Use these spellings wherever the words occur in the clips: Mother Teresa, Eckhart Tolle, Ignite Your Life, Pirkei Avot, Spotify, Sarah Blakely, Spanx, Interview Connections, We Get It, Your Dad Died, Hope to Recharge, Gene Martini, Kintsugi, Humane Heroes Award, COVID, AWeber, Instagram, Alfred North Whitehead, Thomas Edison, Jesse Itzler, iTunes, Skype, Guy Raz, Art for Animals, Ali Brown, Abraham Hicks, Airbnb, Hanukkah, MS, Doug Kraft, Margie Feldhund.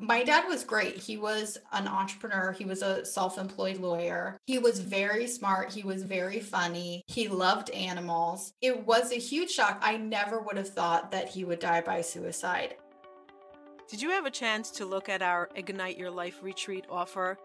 My dad was great. He was an entrepreneur. He was a self-employed lawyer. He was very smart. He was very funny. He loved animals. It was a huge shock. I never would have thought that he would die by suicide. Did you have a chance to look at our Ignite Your Life retreat offer?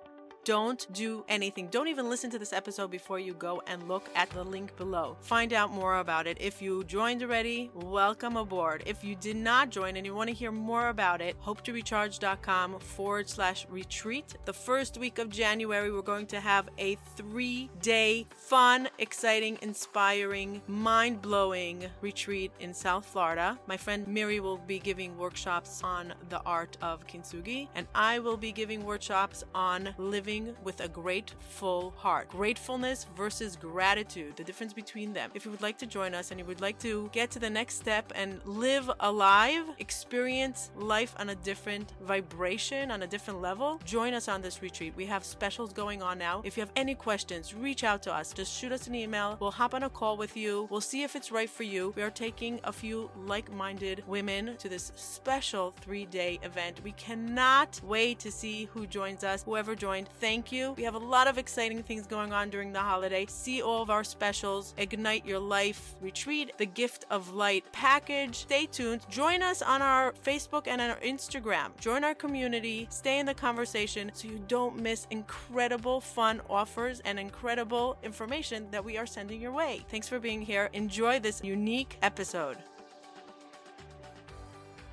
Don't do anything. Don't even listen to this episode before you go and look at the link below. Find out more about it. If you joined already, welcome aboard. If you did not join and you want to hear more about it, hope2recharge.com/retreat. The first week of January, we're going to have a 3-day fun, exciting, inspiring, mind-blowing retreat in South Florida. My friend Miri will be giving workshops on the art of Kintsugi, and I will be giving workshops on living with a grateful heart. Gratefulness versus gratitude, the difference between them. If you would like to join us and you would like to get to the next step and live alive, experience life on a different vibration, on a different level, join us on this retreat. We have specials going on now. If you have any questions, reach out to us. Just shoot us an email. We'll hop on a call with you. We'll see if it's right for you. We are taking a few like-minded women to this special 3-day event. We cannot wait to see who joins us. Whoever joined, thank you. We have a lot of exciting things going on during the holiday. See all of our specials, Ignite Your Life Retreat, the Gift of Light package. Stay tuned. Join us on our Facebook and on our Instagram. Join our community. Stay in the conversation so you don't miss incredible fun offers and incredible information that we are sending your way. Thanks for being here. Enjoy this unique episode.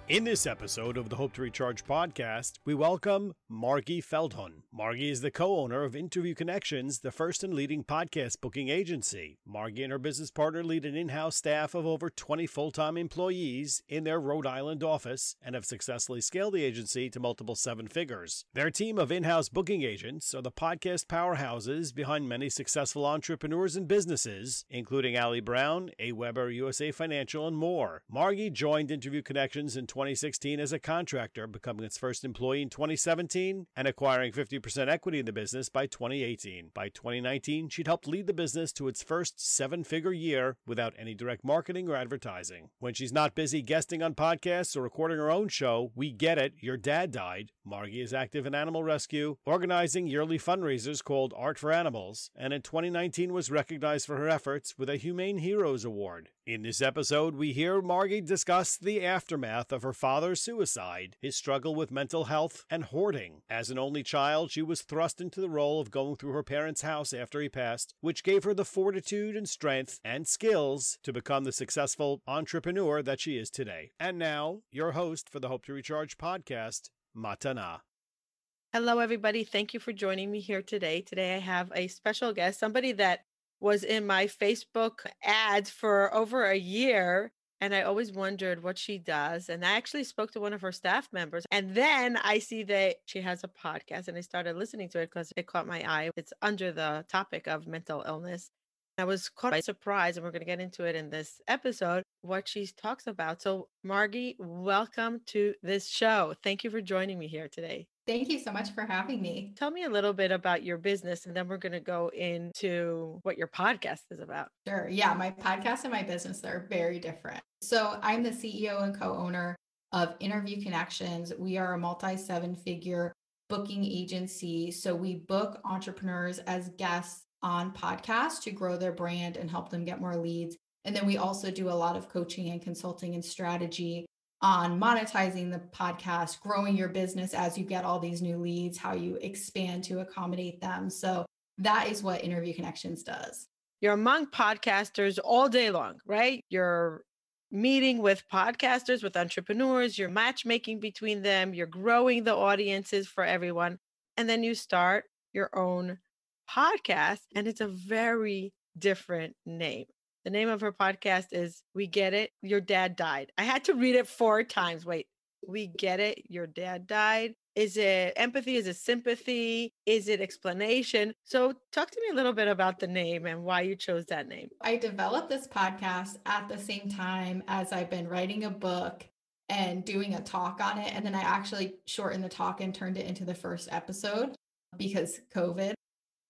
In this episode of the Hope to Recharge podcast, we welcome Margie Feldhund. Margie is the co-owner of Interview Connections, the first and leading podcast booking agency. Margie and her business partner lead an in-house staff of over 20 full-time employees in their Rhode Island office and have successfully scaled the agency to multiple seven figures. Their team of in-house booking agents are the podcast powerhouses behind many successful entrepreneurs and businesses, including Ali Brown, AWeber, USA Financial, and more. Margie joined Interview Connections in 2016 as a contractor, becoming its first employee in 2017 and acquiring 50% equity in the business by 2018. By 2019, she'd helped lead the business to its first seven-figure year without any direct marketing or advertising. When she's not busy guesting on podcasts or recording her own show, We Get It, Your Dad Died, Margie is active in animal rescue, organizing yearly fundraisers called Art for Animals, and in 2019 was recognized for her efforts with a Humane Heroes Award. In this episode, we hear Margie discuss the aftermath of her father's suicide, his struggle with mental health, and hoarding. As an only child, she was thrust into the role of going through her parents' house after he passed, which gave her the fortitude and strength and skills to become the successful entrepreneur that she is today. And now, your host for the Hope to Recharge podcast, Matana. Hello, everybody. Thank you for joining me here today. Today, I have a special guest, somebody that was in my Facebook ads for over a year. And I always wondered what she does. And I actually spoke to one of her staff members. And then I see that she has a podcast and I started listening to it because it caught my eye. It's under the topic of mental illness. I was caught by surprise, and we're going to get into it in this episode, what she talks about. So Margie, welcome to this show. Thank you for joining me here today. Thank you so much for having me. Tell me a little bit about your business, and then we're going to go into what your podcast is about. Sure. Yeah, my podcast and my business are very different. So I'm the CEO and co-owner of Interview Connections. We are a multi-seven-figure booking agency. So we book entrepreneurs as guests on podcasts to grow their brand and help them get more leads. And then we also do a lot of coaching and consulting and strategy on monetizing the podcast, growing your business as you get all these new leads, how you expand to accommodate them. So that is what Interview Connections does. You're among podcasters all day long, right? You're meeting with podcasters, with entrepreneurs, you're matchmaking between them, you're growing the audiences for everyone. And then you start your own podcast, and it's a very different name. The name of her podcast is We Get It, Your Dad Died. I had to read it 4 times. Wait, We Get It, Your Dad Died. Is it empathy? Is it sympathy? Is it explanation? So talk to me a little bit about the name and why you chose that name. I developed this podcast at the same time as I've been writing a book and doing a talk on it. And then I actually shortened the talk and turned it into the first episode because COVID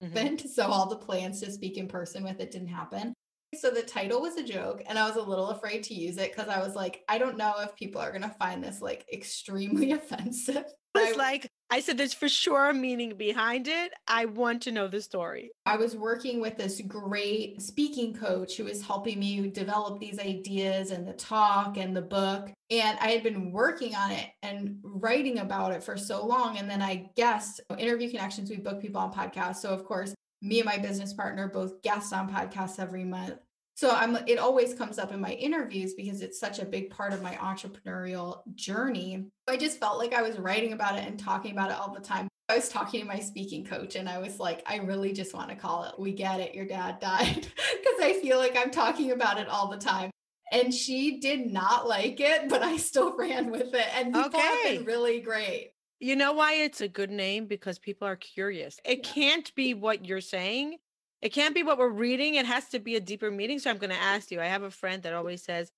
happened. So all the plans to speak in person with it didn't happen. So the title was a joke, and I was a little afraid to use it because I was like, I don't know if people are going to find this like extremely offensive. was like, I said, there's for sure a meaning behind it. I want to know the story. I was working with this great speaking coach who was helping me develop these ideas and the talk and the book. And I had been working on it and writing about it for so long. And then I guessed Interview Connections, we book people on podcasts. So of course, me and my business partner both guest on podcasts every month. So it always comes up in my interviews because it's such a big part of my entrepreneurial journey. I just felt like I was writing about it and talking about it all the time. I was talking to my speaking coach and I was like, I really just want to call it, We Get It, Your Dad Died, because I feel like I'm talking about it all the time. And she did not like it, but I still ran with it. And people have been really great. You know why it's a good name? Because people are curious. It can't be what you're saying. It can't be what we're reading. It has to be a deeper meaning. So I'm going to ask you, I have a friend that always says,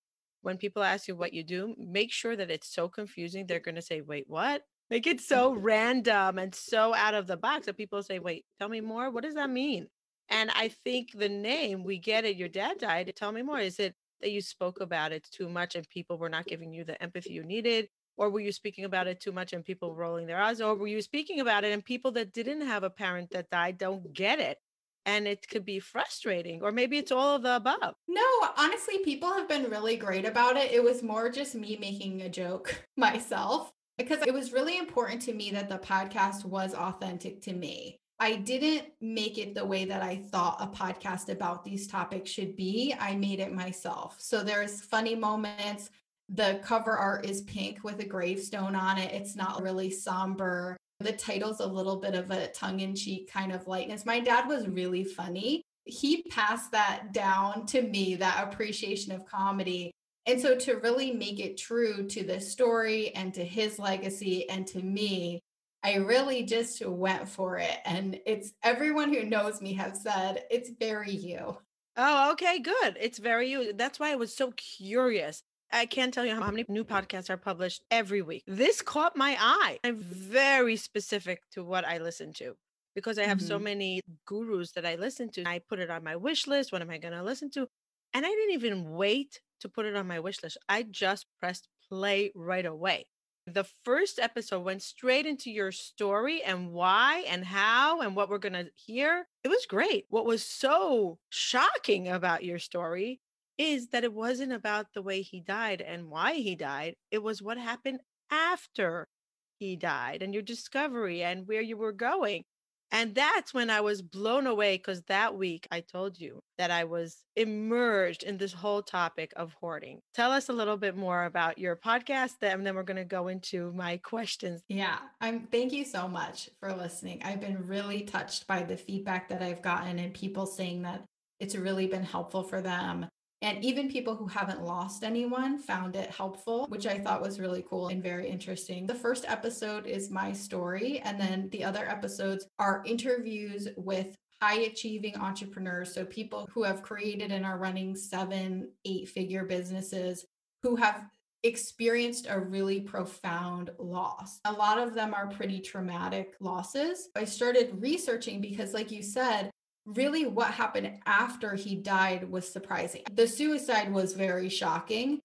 when people ask you what you do, make sure that it's so confusing. They're going to say, wait, what? Make it so random and so out of the box that people say, wait, tell me more. What does that mean? And I think the name, We Get It, Your Dad Died. Tell me more. Is it that you spoke about it too much and people were not giving you the empathy you needed? Or were you speaking about it too much and people rolling their eyes? Or were you speaking about it and people that didn't have a parent that died don't get it? And it could be frustrating, or maybe it's all of the above. No, honestly, people have been really great about it. It was more just me making a joke myself, because it was really important to me that the podcast was authentic to me. I didn't make it the way that I thought a podcast about these topics should be. I made it myself. So there's funny moments. The cover art is pink with a gravestone on it. It's not really somber. The title's a little bit of a tongue-in-cheek kind of lightness. My dad was really funny. He passed that down to me, that appreciation of comedy. And so to really make it true to the story and to his legacy and to me, I really just went for it. And it's everyone who knows me have said, it's very you. Oh, okay, good. It's very you. That's why I was so curious. I can't tell you how many new podcasts are published every week. This caught my eye. I'm very specific to what I listen to because I have so many gurus that I listen to. I put it on my wish list. What am I going to listen to? And I didn't even wait to put it on my wish list. I just pressed play right away. The first episode went straight into your story and why and how and what we're going to hear. It was great. What was so shocking about your story is that it wasn't about the way he died and why he died. It was what happened after he died and your discovery and where you were going. And that's when I was blown away, because that week I told you that I was immersed in this whole topic of hoarding. Tell us a little bit more about your podcast, and then we're going to go into my questions. Yeah, thank you so much for listening. I've been really touched by the feedback that I've gotten and people saying that it's really been helpful for them. And even people who haven't lost anyone found it helpful, which I thought was really cool and very interesting. The first episode is my story. And then the other episodes are interviews with high-achieving entrepreneurs. So people who have created and are running 7-8-figure businesses, who have experienced a really profound loss. A lot of them are pretty traumatic losses. I started researching because, like you said, really what happened after he died was surprising. The suicide was very shocking,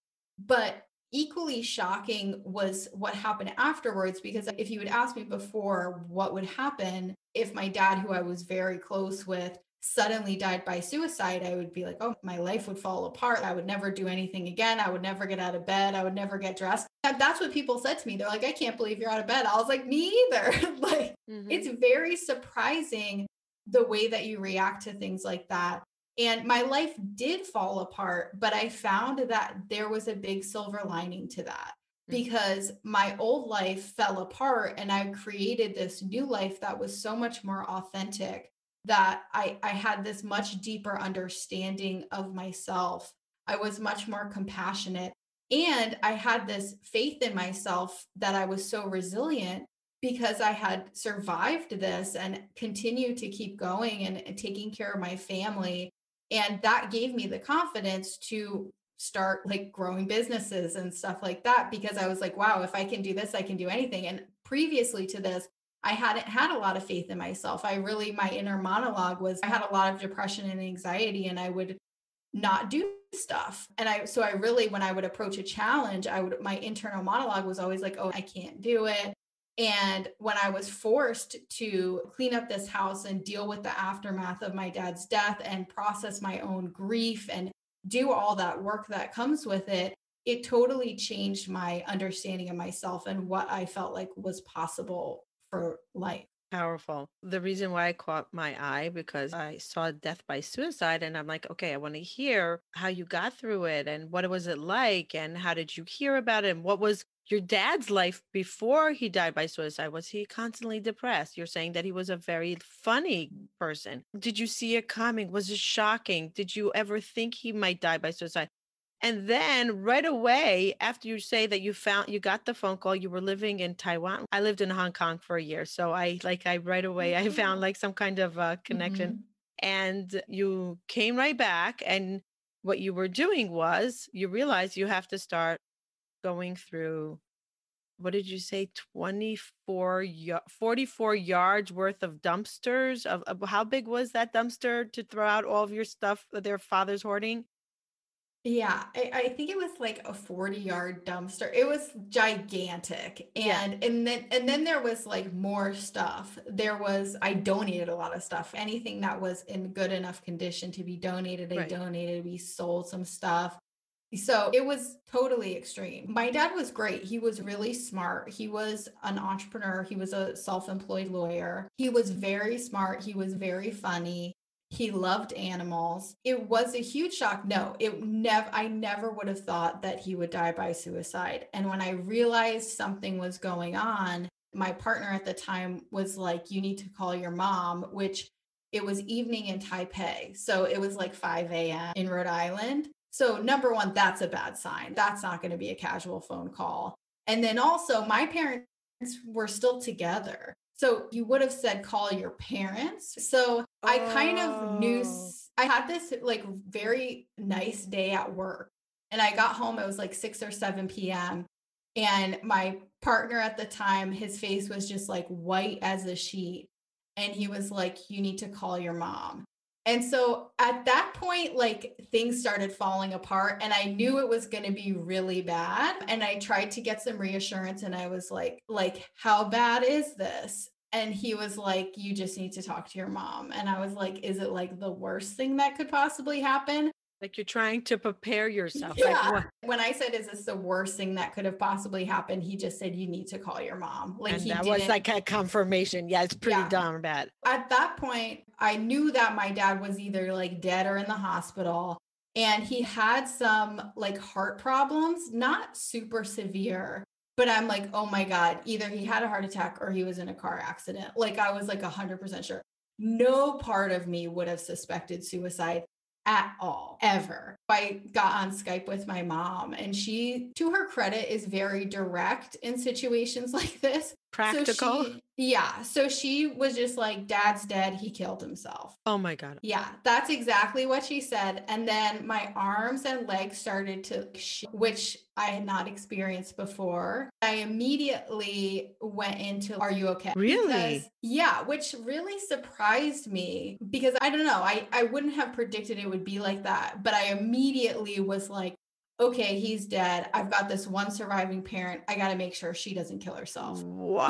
but equally shocking was what happened afterwards, because if you had asked me before what would happen if my dad, who I was very close with, suddenly died by suicide, I would be like, oh, my life would fall apart. I would never do anything again. I would never get out of bed. I would never get dressed. That's what people said to me. They're like, I can't believe you're out of bed. I was like, me either. It's very surprising the way that you react to things like that. And my life did fall apart, but I found that there was a big silver lining to that, because my old life fell apart and I created this new life that was so much more authentic, that I had this much deeper understanding of myself. I was much more compassionate, and I had this faith in myself that I was so resilient because I had survived this and continued to keep going and taking care of my family. And that gave me the confidence to start like growing businesses and stuff like that, because I was like, wow, if I can do this, I can do anything. And previously to this, I hadn't had a lot of faith in myself. My inner monologue was, I had a lot of depression and anxiety, and I would not do stuff. And when I would approach a challenge, my internal monologue was always like, oh, I can't do it. And when I was forced to clean up this house and deal with the aftermath of my dad's death and process my own grief and do all that work that comes with it, it totally changed my understanding of myself and what I felt like was possible for life. Powerful. The reason why I caught my eye, because I saw death by suicide and I'm like, okay, I want to hear how you got through it and what was it like and how did you hear about it and what was your dad's life before he died by suicide? Was he constantly depressed? You're saying that he was a very funny person. Did you see it coming? Was it shocking? Did you ever think he might die by suicide? And then right away, after you say that you got the phone call, you were living in Taiwan. I lived in Hong Kong for a year. So I right away, I found like some kind of a connection and you came right back. And what you were doing was you realized you have to start going through, what did you say? 44 yards worth of dumpsters of how big was that dumpster to throw out all of your stuff that their father's hoarding? Yeah, I think it was like a 40-yard dumpster. It was gigantic. And then there was like more stuff. I donated a lot of stuff. Anything that was in good enough condition to be donated, I donated. We sold some stuff. So it was totally extreme. My dad was great. He was really smart. He was an entrepreneur. He was a self-employed lawyer. He was very smart. He was very funny. He loved animals. It was a huge shock. No, I never would have thought that he would die by suicide. And when I realized something was going on, my partner at the time was like, you need to call your mom, which it was evening in Taipei. So it was like 5 a.m. in Rhode Island. So number one, that's a bad sign. That's not going to be a casual phone call. And then also my parents were still together. So you would have said, call your parents. So I kind of knew, I had this like very nice day at work and I got home, it was like 6 or 7 p.m. And my partner at the time, his face was just like white as a sheet. And he was like, you need to call your mom. And so at that point, like things started falling apart and I knew it was going to be really bad. And I tried to get some reassurance and I was like, how bad is this? And he was like, you just need to talk to your mom. And I was like, is it like the worst thing that could possibly happen? Like you're trying to prepare yourself. Yeah. Like, what? When I said, is this the worst thing that could have possibly happened? He just said, you need to call your mom. Like, and he was like a confirmation. Yeah, it's pretty darn bad. At that point, I knew that my dad was either like dead or in the hospital. And he had some like heart problems, not super severe, but I'm like, oh my God, either he had a heart attack or he was in a car accident. Like I was like 100% sure. No part of me would have suspected suicide at all, ever. I got on Skype with my mom and she, to her credit, is very direct in situations like this. Practical. So she was just like, dad's dead. He killed himself. Oh my God. Yeah. That's exactly what she said. And then my arms and legs started to shake, which I had not experienced before. I immediately went into, are you okay? Really? Because, which really surprised me because I don't know, I wouldn't have predicted it would be like that, but I immediately was like, okay, he's dead. I've got this one surviving parent. I got to make sure she doesn't kill herself. Wow.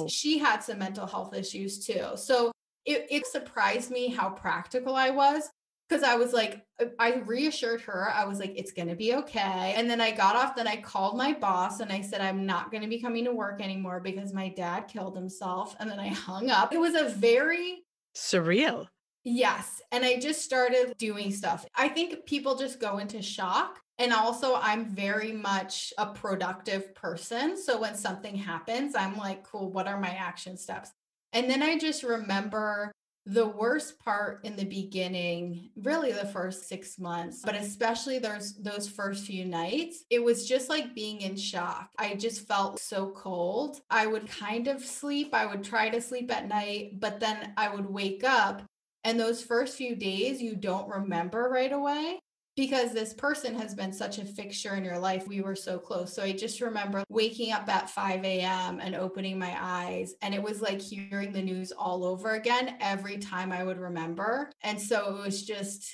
Because she had some mental health issues too. So it surprised me how practical I was. Cause I was like, I reassured her. I was like, it's going to be okay. And then I got off, then I called my boss and I said, I'm not going to be coming to work anymore because my dad killed himself. And then I hung up. It was a very surreal. Yes. And I just started doing stuff. I think people just go into shock. And also I'm very much a productive person. So when something happens, I'm like, cool, what are my action steps? And then I just remember the worst part in the beginning, really the first 6 months, but especially those first few nights, it was just like being in shock. I just felt so cold. I would kind of sleep. I would try to sleep at night, but then I would wake up and those first few days you don't remember right away because this person has been such a fixture in your life. We were so close. So I just remember waking up at 5 a.m. and opening my eyes. And it was like hearing the news all over again every time I would remember. And so it was just,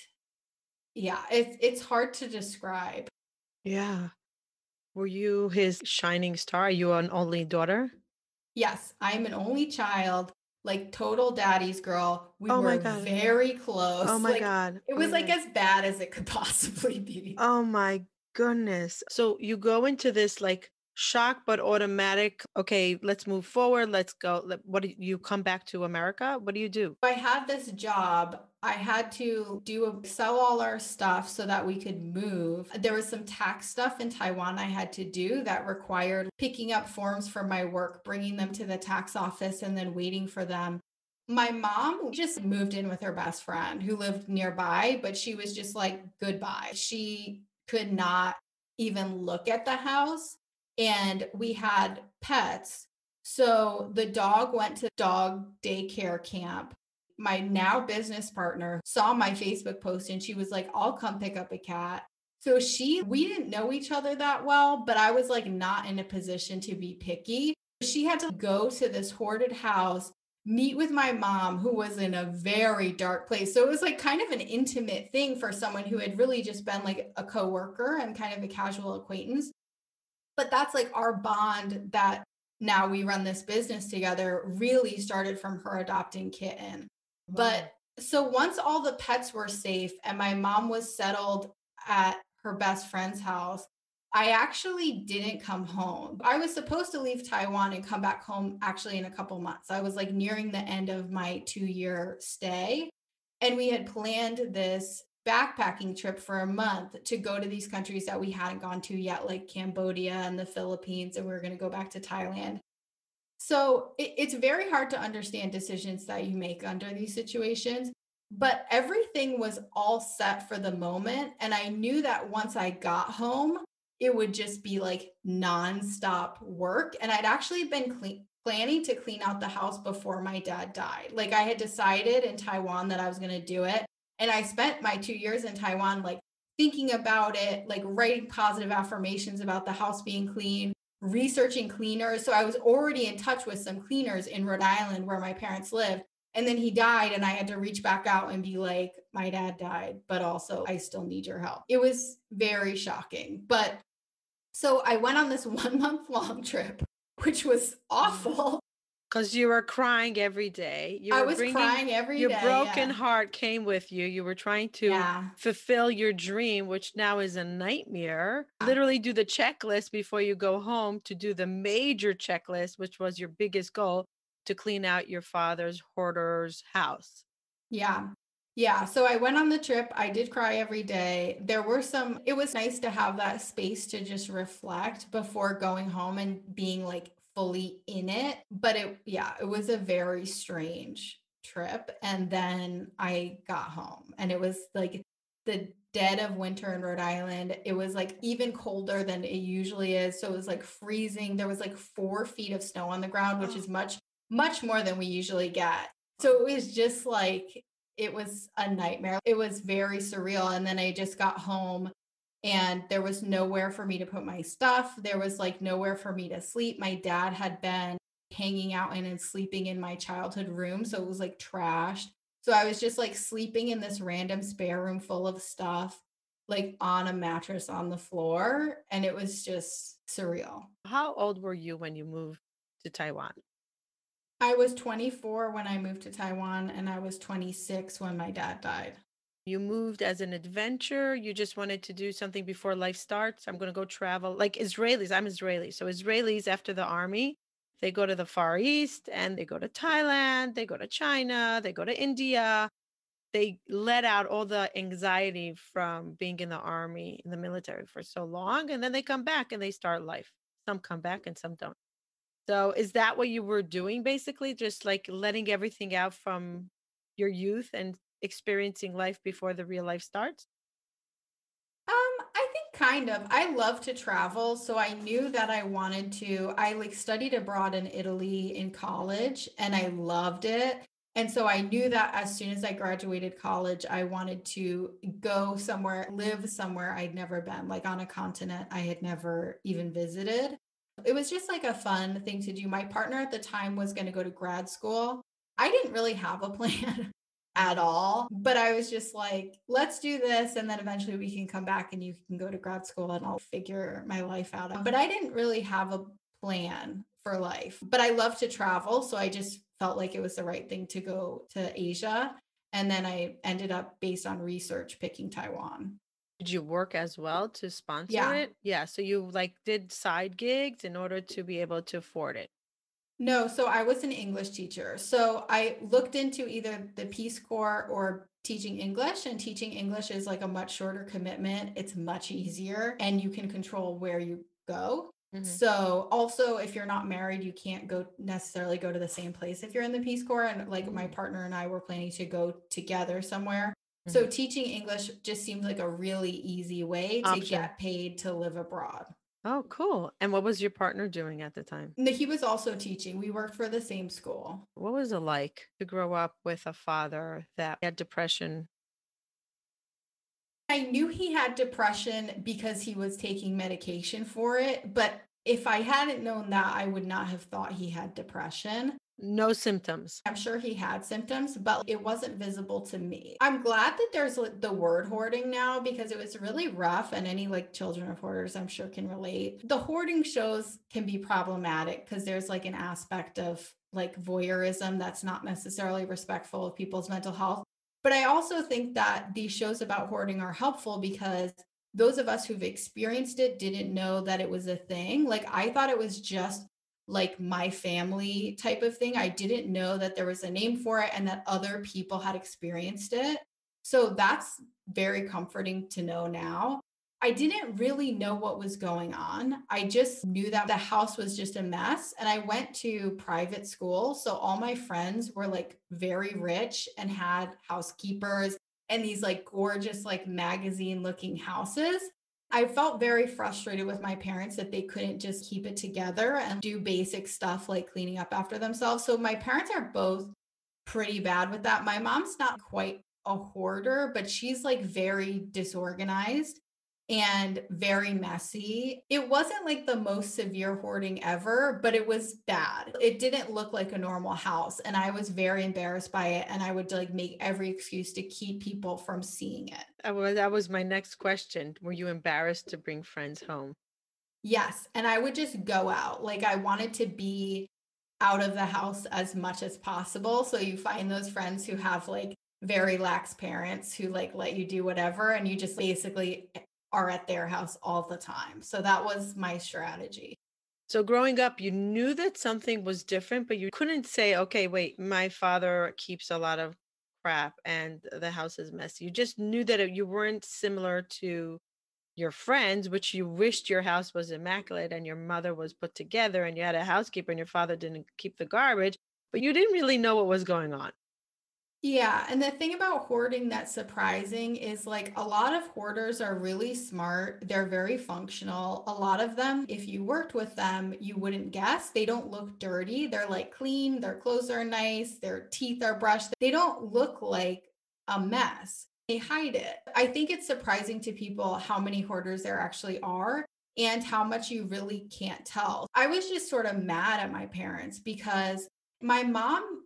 it's hard to describe. Yeah. Were you his shining star? Are you an only daughter? Yes, I'm an only child, like total daddy's girl. We were very close. Oh my God. It was like as bad as it could possibly be. Oh my goodness. So you go into this like shock, but automatic. Okay, let's move forward. Let's go. What do you come back to America? What do you do? I had this job. I had to sell all our stuff so that we could move. There was some tax stuff in Taiwan I had to do that required picking up forms for my work, bringing them to the tax office, and then waiting for them. My mom just moved in with her best friend who lived nearby, but she was just like, goodbye. She could not even look at the house. And we had pets. So the dog went to dog daycare camp. My now business partner saw my Facebook post and she was like, I'll come pick up a cat. So we didn't know each other that well, but I was like not in a position to be picky. She had to go to this hoarded house, meet with my mom, who was in a very dark place. So it was like kind of an intimate thing for someone who had really just been like a coworker and kind of a casual acquaintance. But that's like our bond that now we run this business together really started from her adopting Kitten. Wow. But so once all the pets were safe and my mom was settled at her best friend's house, I actually didn't come home. I was supposed to leave Taiwan and come back home actually in a couple months. I was like nearing the end of my 2-year stay. And we had planned this backpacking trip for a month to go to these countries that we hadn't gone to yet, like Cambodia and the Philippines, and we were going to go back to Thailand. So it's very hard to understand decisions that you make under these situations, but everything was all set for the moment. And I knew that once I got home, it would just be like nonstop work. And I'd actually been planning to clean out the house before my dad died. Like I had decided in Taiwan that I was going to do it. And I spent my 2 years in Taiwan, like thinking about it, like writing positive affirmations about the house being clean, researching cleaners. So I was already in touch with some cleaners in Rhode Island where my parents lived. And then he died and I had to reach back out and be like, my dad died, but also I still need your help. It was very shocking. But so I went on this 1 month long trip, which was awful. Because you were crying every day. I was crying every day. Your broken heart came with you. You were trying to fulfill your dream, which now is a nightmare. Literally do the checklist before you go home to do the major checklist, which was your biggest goal, to clean out your father's hoarder's house. Yeah. Yeah. So I went on the trip. I did cry every day. It was nice to have that space to just reflect before going home and being like, fully in it. But it was a very strange trip. And then I got home and it was like the dead of winter in Rhode Island. It was like even colder than it usually is. So it was like freezing. There was like 4 feet of snow on the ground, which is much, much more than we usually get. So it was just like, it was a nightmare. It was very surreal. And then I just got home. And there was nowhere for me to put my stuff. There was like nowhere for me to sleep. My dad had been hanging out and sleeping in my childhood room. So it was like trashed. So I was just like sleeping in this random spare room full of stuff, like on a mattress on the floor. And it was just surreal. How old were you when you moved to Taiwan? I was 24 when I moved to Taiwan and I was 26 when my dad died. You moved as an adventure. You just wanted to do something before life starts. I'm going to go travel like Israelis. I'm Israeli. So Israelis after the army, they go to the Far East and they go to Thailand, they go to China, they go to India. They let out all the anxiety from being in the army, in the military for so long. And then they come back and they start life. Some come back and some don't. So is that what you were doing? Basically just like letting everything out from your youth and experiencing life before the real life starts? I think kind of. I love to travel. So I knew that I wanted to. I like studied abroad in Italy in college and I loved it. And so I knew that as soon as I graduated college, I wanted to go somewhere, live somewhere I'd never been, like on a continent I had never even visited. It was just like a fun thing to do. My partner at the time was going to go to grad school. I didn't really have a plan at all. But I was just like, let's do this. And then eventually we can come back and you can go to grad school and I'll figure my life out. But I didn't really have a plan for life. But I love to travel, so I just felt like it was the right thing to go to Asia. And then I ended up, based on research, picking Taiwan. Did you work as well to sponsor it? Yeah. So you like did side gigs in order to be able to afford it? No. So I was an English teacher. So I looked into either the Peace Corps or teaching English, and teaching English is like a much shorter commitment. It's much easier and you can control where you go. Mm-hmm. So also, if you're not married, you can't go necessarily go to the same place if you're in the Peace Corps. And like my partner and I were planning to go together somewhere. Mm-hmm. So teaching English just seemed like a really easy way to get paid to live abroad. Oh, cool. And what was your partner doing at the time? He was also teaching. We worked for the same school. What was it like to grow up with a father that had depression? I knew he had depression because he was taking medication for it. But if I hadn't known that, I would not have thought he had depression. No symptoms. I'm sure he had symptoms, but it wasn't visible to me. I'm glad that there's the word hoarding now, because it was really rough, and any like children of hoarders, I'm sure, can relate. The hoarding shows can be problematic because there's like an aspect of like voyeurism that's not necessarily respectful of people's mental health. But I also think that these shows about hoarding are helpful because those of us who've experienced it didn't know that it was a thing. Like I thought it was just like my family type of thing. I didn't know that there was a name for it and that other people had experienced it. So that's very comforting to know now. I didn't really know what was going on. I just knew that the house was just a mess. And I went to private school. So all my friends were like very rich and had housekeepers and these like gorgeous, like magazine looking houses. I felt very frustrated with my parents that they couldn't just keep it together and do basic stuff like cleaning up after themselves. So my parents are both pretty bad with that. My mom's not quite a hoarder, but she's like very disorganized and very messy. It wasn't like the most severe hoarding ever, but it was bad. It didn't look like a normal house. And I was very embarrassed by it. And I would like make every excuse to keep people from seeing it. That was my next question. Were you embarrassed to bring friends home? Yes. And I would just go out. Like I wanted to be out of the house as much as possible. So you find those friends who have like very lax parents who like let you do whatever. And you just basically are at their house all the time. So that was my strategy. So growing up, you knew that something was different, but you couldn't say, okay, wait, my father keeps a lot of crap and the house is messy. You just knew that you weren't similar to your friends, which you wished your house was immaculate and your mother was put together and you had a housekeeper and your father didn't keep the garbage, but you didn't really know what was going on. Yeah. And the thing about hoarding that's surprising is like a lot of hoarders are really smart. They're very functional. A lot of them, if you worked with them, you wouldn't guess. They don't look dirty. They're like clean. Their clothes are nice. Their teeth are brushed. They don't look like a mess. They hide it. I think it's surprising to people how many hoarders there actually are and how much you really can't tell. I was just sort of mad at my parents because my mom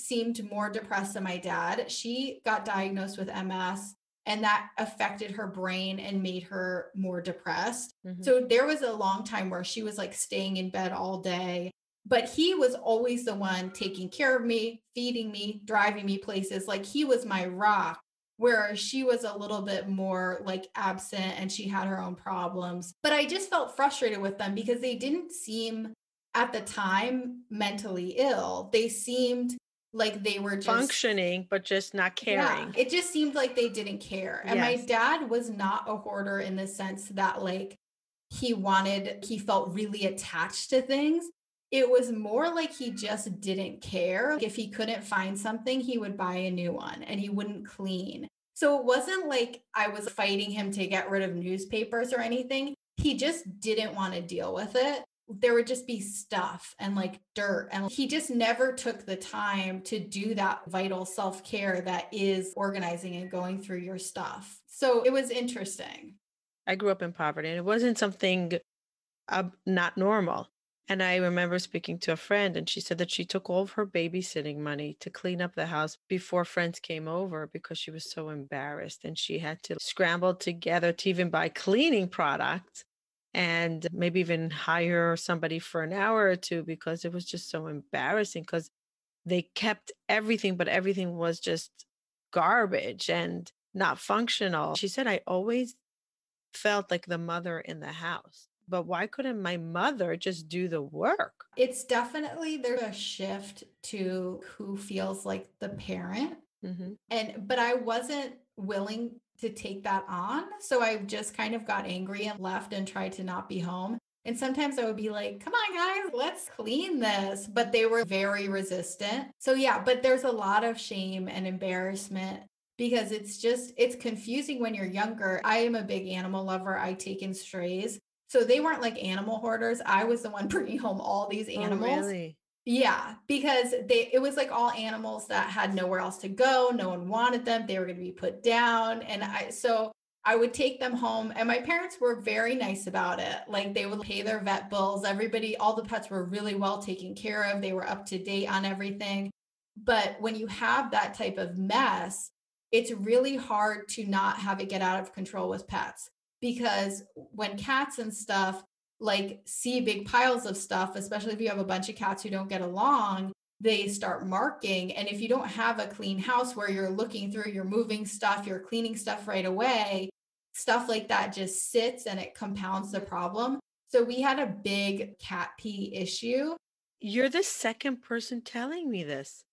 seemed more depressed than my dad. She got diagnosed with MS and that affected her brain and made her more depressed. Mm-hmm. So there was a long time where she was like staying in bed all day, but he was always the one taking care of me, feeding me, driving me places. Like he was my rock, whereas she was a little bit more like absent and she had her own problems. But I just felt frustrated with them because they didn't seem at the time mentally ill. They seemed like they were just functioning, but just not caring. Yeah, it just seemed like they didn't care. And yes, my dad was not a hoarder in the sense that like he felt really attached to things. It was more like he just didn't care. Like if he couldn't find something, he would buy a new one and he wouldn't clean. So it wasn't like I was fighting him to get rid of newspapers or anything. He just didn't want to deal with it. There would just be stuff and like dirt. And he just never took the time to do that vital self-care that is organizing and going through your stuff. So it was interesting. I grew up in poverty and it wasn't something not normal. And I remember speaking to a friend and she said that she took all of her babysitting money to clean up the house before friends came over because she was so embarrassed and she had to scramble together to even buy cleaning products. and maybe even hire somebody for an hour or two, because it was just so embarrassing, because they kept everything, but everything was just garbage and not functional. She said, I always felt like the mother in the house, but why couldn't my mother just do the work? It's definitely, there's a shift to who feels like the parent. Mm-hmm. But I wasn't willing to take that on. So I just kind of got angry and left and tried to not be home. And sometimes I would be like, come on, guys, let's clean this. But they were very resistant. So yeah, but there's a lot of shame and embarrassment, because it's confusing when you're younger. I am a big animal lover. I take in strays. So they weren't like animal hoarders. I was the one bringing home all these animals. Oh, really? Yeah, because it was like all animals that had nowhere else to go. No one wanted them. They were going to be put down. And I would take them home, and my parents were very nice about it. Like, they would pay their vet bills. All the pets were really well taken care of. They were up to date on everything. But when you have that type of mess, it's really hard to not have it get out of control with pets, because when cats and stuff, like, see big piles of stuff, especially if you have a bunch of cats who don't get along, they start marking. And if you don't have a clean house where you're looking through, you're moving stuff, you're cleaning stuff right away, stuff like that just sits and it compounds the problem. So we had a big cat pee issue. You're the second person telling me this.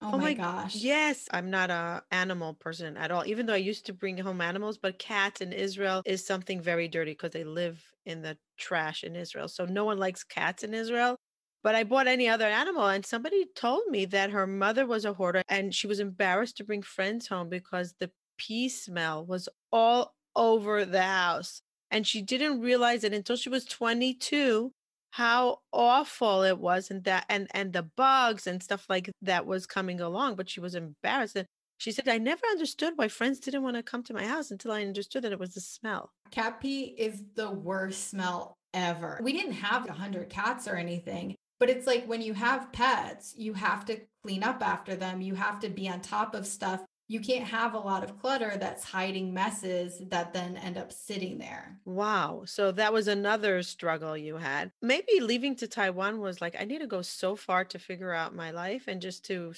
Oh my gosh. Yes. I'm not an animal person at all, even though I used to bring home animals, but cats in Israel is something very dirty, because they live in the trash in Israel. So no one likes cats in Israel, but I bought any other animal. And somebody told me that her mother was a hoarder and she was embarrassed to bring friends home because the pee smell was all over the house. And she didn't realize it until she was 22. How awful it was, and the bugs and stuff like that was coming along, but she was embarrassed. And she said, I never understood why friends didn't want to come to my house until I understood that it was the smell. Cat pee is the worst smell ever. We didn't have 100 cats or anything, but it's like, when you have pets, you have to clean up after them. You have to be on top of stuff. You can't have a lot of clutter that's hiding messes that then end up sitting there. Wow. So that was another struggle you had. Maybe leaving to Taiwan was like, I need to go so far to figure out my life, and just to,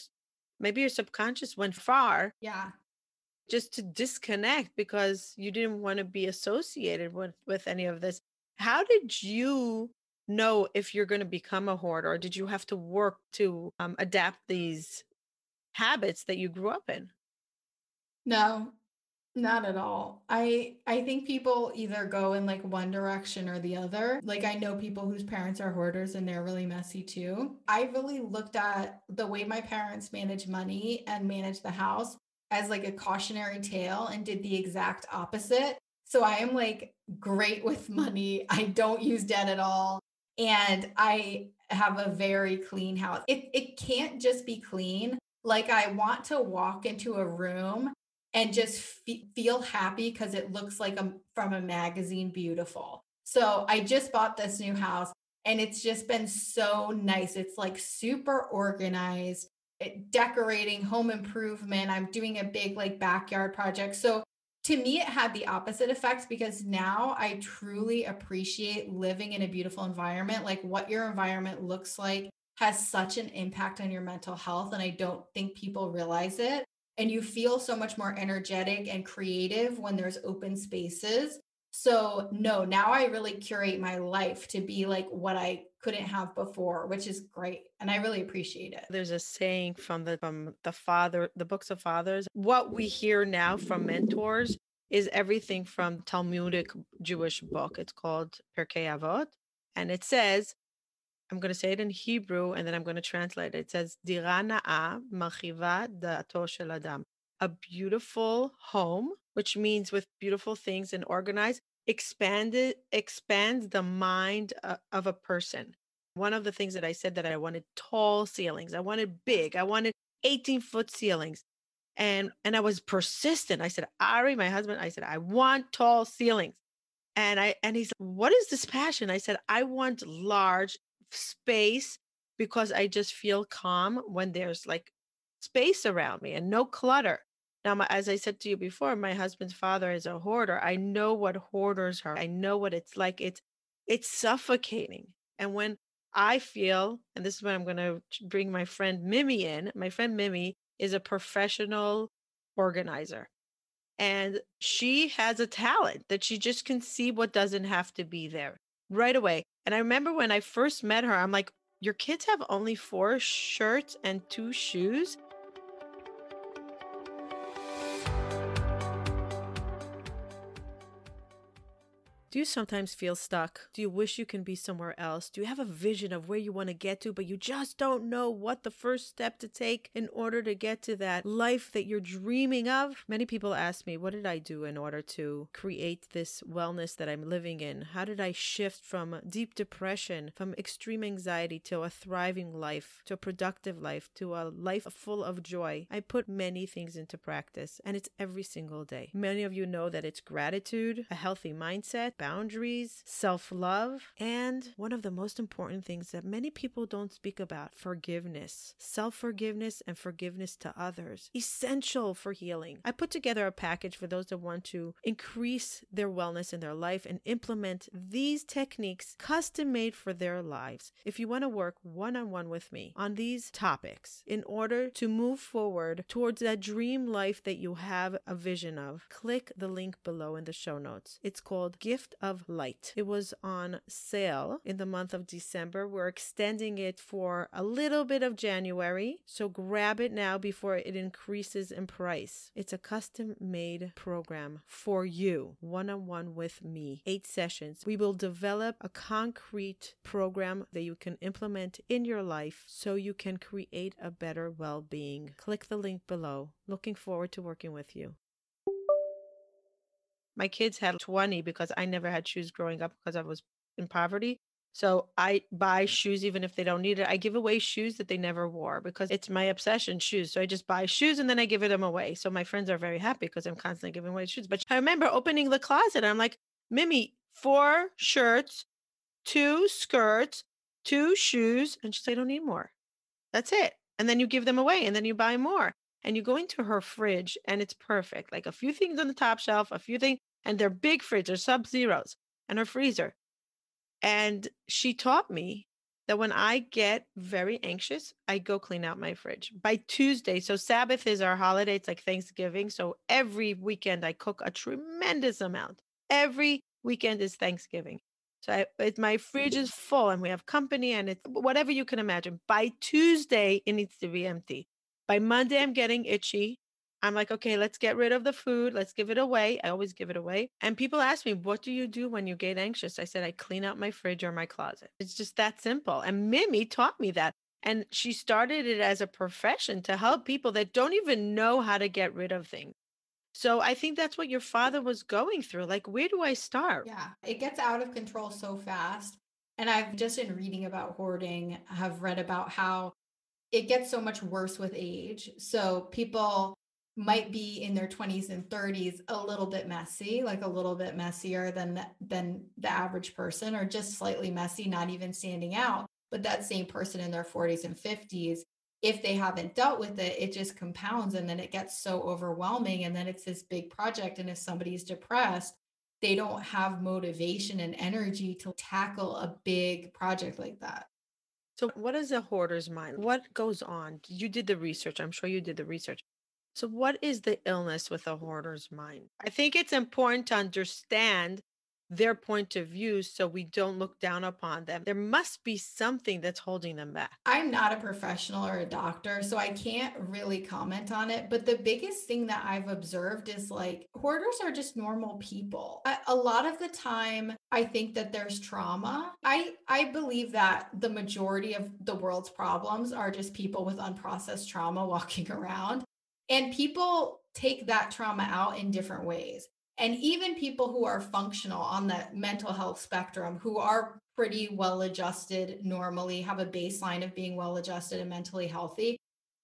maybe your subconscious went far. Yeah. Just to disconnect, because you didn't want to be associated with any of this. How did you know if you're going to become a hoarder? Or did you have to work to adapt these habits that you grew up in? No, not at all. I think people either go in like one direction or the other. Like, I know people whose parents are hoarders and they're really messy too. I really looked at the way my parents managed money and managed the house as like a cautionary tale, and did the exact opposite. So I am like great with money. I don't use debt at all. And I have a very clean house. It can't just be clean. Like, I want to walk into a room and just feel happy because it looks like from a magazine, beautiful. So I just bought this new house and it's just been so nice. It's like super organized, decorating, home improvement. I'm doing a big like backyard project. So to me, it had the opposite effects, because now I truly appreciate living in a beautiful environment. Like, what your environment looks like has such an impact on your mental health. And I don't think people realize it. And you feel so much more energetic and creative when there's open spaces. So no, now I really curate my life to be like what I couldn't have before, which is great. And I really appreciate it. There's a saying from the books of fathers. What we hear now from mentors is everything from Talmudic Jewish book. It's called Pirkei Avot. And it says, I'm going to say it in Hebrew, and then I'm going to translate it. It says, Dira na'a marchiva da'ato shel adam. A beautiful home, which means with beautiful things and organized, expands the mind of a person. One of the things that I said, that I wanted tall ceilings. I wanted big. I wanted 18-foot ceilings. And I was persistent. I said, Ari, my husband, I said, I want tall ceilings. And he said, what is this passion? I said, I want large space, because I just feel calm when there's like space around me and no clutter. Now, as I said to you before, my husband's father is a hoarder. I know what hoarders are. I know what it's like. It's It's suffocating. And when I feel, and this is when I'm going to bring my friend Mimi in, my friend Mimi is a professional organizer. And she has a talent that she just can see what doesn't have to be there right away. And I remember when I first met her, I'm like, your kids have only 4 shirts and 2 shoes. Do you sometimes feel stuck? Do you wish you can be somewhere else? Do you have a vision of where you want to get to, but you just don't know what the first step to take in order to get to that life that you're dreaming of? Many people ask me, what did I do in order to create this wellness that I'm living in? How did I shift from deep depression, from extreme anxiety to a thriving life, to a productive life, to a life full of joy? I put many things into practice, and it's every single day. Many of you know that it's gratitude, a healthy mindset, boundaries, self-love, and one of the most important things that many people don't speak about, forgiveness, self-forgiveness and forgiveness to others, essential for healing. I put together a package for those that want to increase their wellness in their life and implement these techniques custom made for their lives. If you want to work one-on-one with me on these topics in order to move forward towards that dream life that you have a vision of, click the link below in the show notes. It's called Gift of Light. It was on sale in the month of December. We're extending it for a little bit of January. So grab it now before it increases in price. It's a custom made program for you, one-on-one with me, 8 sessions. We will develop a concrete program that you can implement in your life so you can create a better well-being. Click the link below. Looking forward to working with you. My kids had 20 because I never had shoes growing up because I was in poverty. So I buy shoes even if they don't need it. I give away shoes that they never wore because it's my obsession, shoes. So I just buy shoes and then I give them away. So my friends are very happy because I'm constantly giving away shoes. But I remember opening the closet and I'm like, Mimi, 4 shirts, 2 skirts, 2 shoes. And she said, I don't need more. That's it. And then you give them away and then you buy more. And you go into her fridge and it's perfect. Like a few things on the top shelf, a few things, and they're big fridge, they're sub-zeros, and her freezer. And she taught me that when I get very anxious, I go clean out my fridge by Tuesday. So Sabbath is our holiday. It's like Thanksgiving. So every weekend I cook a tremendous amount. Every weekend is Thanksgiving. So my fridge is full and we have company and it's whatever you can imagine. By Tuesday, it needs to be empty. By Monday, I'm getting itchy. I'm like, okay, let's get rid of the food. Let's give it away. I always give it away. And people ask me, what do you do when you get anxious? I said, I clean out my fridge or my closet. It's just that simple. And Mimi taught me that. And she started it as a profession to help people that don't even know how to get rid of things. So I think that's what your father was going through. Like, where do I start? Yeah, it gets out of control so fast. And I've just been reading about hoarding. I have read about how it gets so much worse with age. So people might be in their 20s and 30s, a little bit messy, like a little bit messier than the average person, or just slightly messy, not even standing out. But that same person in their 40s and 50s, if they haven't dealt with it, it just compounds. And then it gets so overwhelming. And then it's this big project. And if somebody's depressed, they don't have motivation and energy to tackle a big project like that. So what is a hoarder's mind? What goes on? You did the research. I'm sure you did the research. So what is the illness with a hoarder's mind? I think it's important to understand their point of view so we don't look down upon them. There must be something that's holding them back. I'm not a professional or a doctor, so I can't really comment on it. But the biggest thing that I've observed is like hoarders are just normal people. A lot of the time, I think that there's trauma. I believe that the majority of the world's problems are just people with unprocessed trauma walking around. And people take that trauma out in different ways. And even people who are functional on the mental health spectrum, who are pretty well-adjusted normally, have a baseline of being well-adjusted and mentally healthy,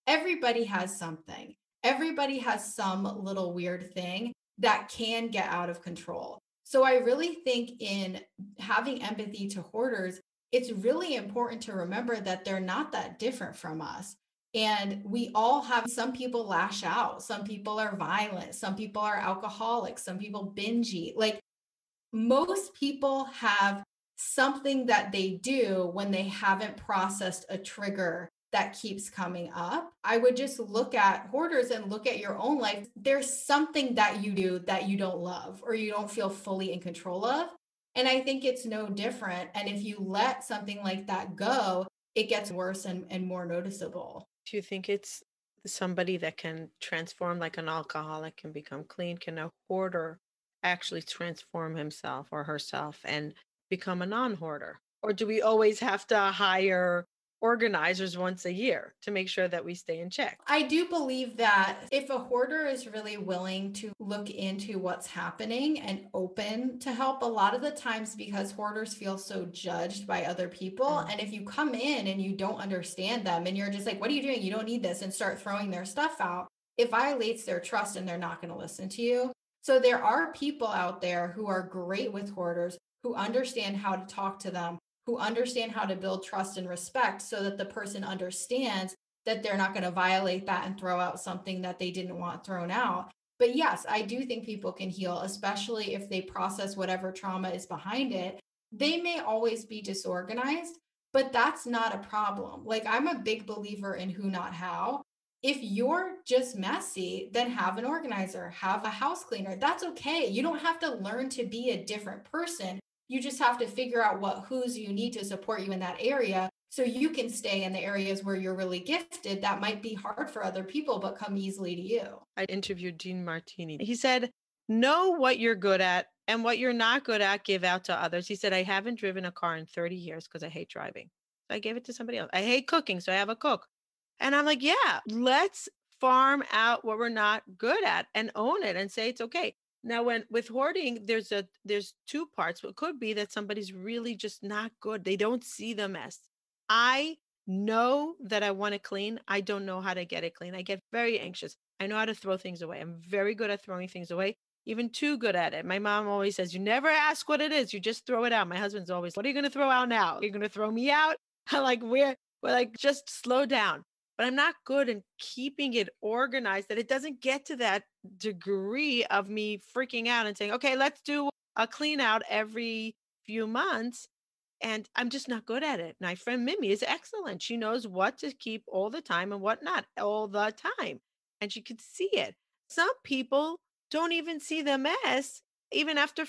everybody has something. Everybody has some little weird thing that can get out of control. So I really think in having empathy to hoarders, it's really important to remember that they're not that different from us. And we all have, some people lash out, some people are violent, some people are alcoholics, some people binge eat. Like most people have something that they do when they haven't processed a trigger that keeps coming up. I would just look at hoarders and look at your own life. There's something that you do that you don't love or you don't feel fully in control of. And I think it's no different. And if you let something like that go, it gets worse and more noticeable. Do you think it's somebody that can transform, like an alcoholic can become clean? Can a hoarder actually transform himself or herself and become a non-hoarder? Or do we always have to hire organizers once a year to make sure that we stay in check? I do believe that if a hoarder is really willing to look into what's happening and open to help, a lot of the times, because hoarders feel so judged by other people. Mm-hmm. And if you come in and you don't understand them and you're just like, what are you doing? You don't need this, and start throwing their stuff out, it violates their trust and they're not going to listen to you. So there are people out there who are great with hoarders, who understand how to talk to them, who understand how to build trust and respect so that the person understands that they're not going to violate that and throw out something that they didn't want thrown out. But yes, I do think people can heal, especially if they process whatever trauma is behind it. They may always be disorganized, but that's not a problem. Like, I'm a big believer in who, not how. If you're just messy, then have an organizer, have a house cleaner. That's okay. You don't have to learn to be a different person. You just have to figure out what who's you need to support you in that area so you can stay in the areas where you're really gifted. That might be hard for other people, but come easily to you. I interviewed Gene Martini. He said, know what you're good at and what you're not good at, give out to others. He said, I haven't driven a car in 30 years because I hate driving. So I gave it to somebody else. I hate cooking, so I have a cook. And I'm like, yeah, let's farm out what we're not good at and own it and say it's okay. Now, with hoarding, there's two parts. It could be that somebody's really just not good. They don't see the mess. I know that I want to clean. I don't know how to get it clean. I get very anxious. I know how to throw things away. I'm very good at throwing things away, even too good at it. My mom always says, you never ask what it is. You just throw it out. My husband's always, what are you going to throw out now? You're going to throw me out? I'm like, we're like, just slow down. But I'm not good in keeping it organized, that it doesn't get to that degree of me freaking out and saying, okay, let's do a clean out every few months. And I'm just not good at it. My friend Mimi is excellent. She knows what to keep all the time and what not all the time. And she could see it. Some people don't even see the mess, even after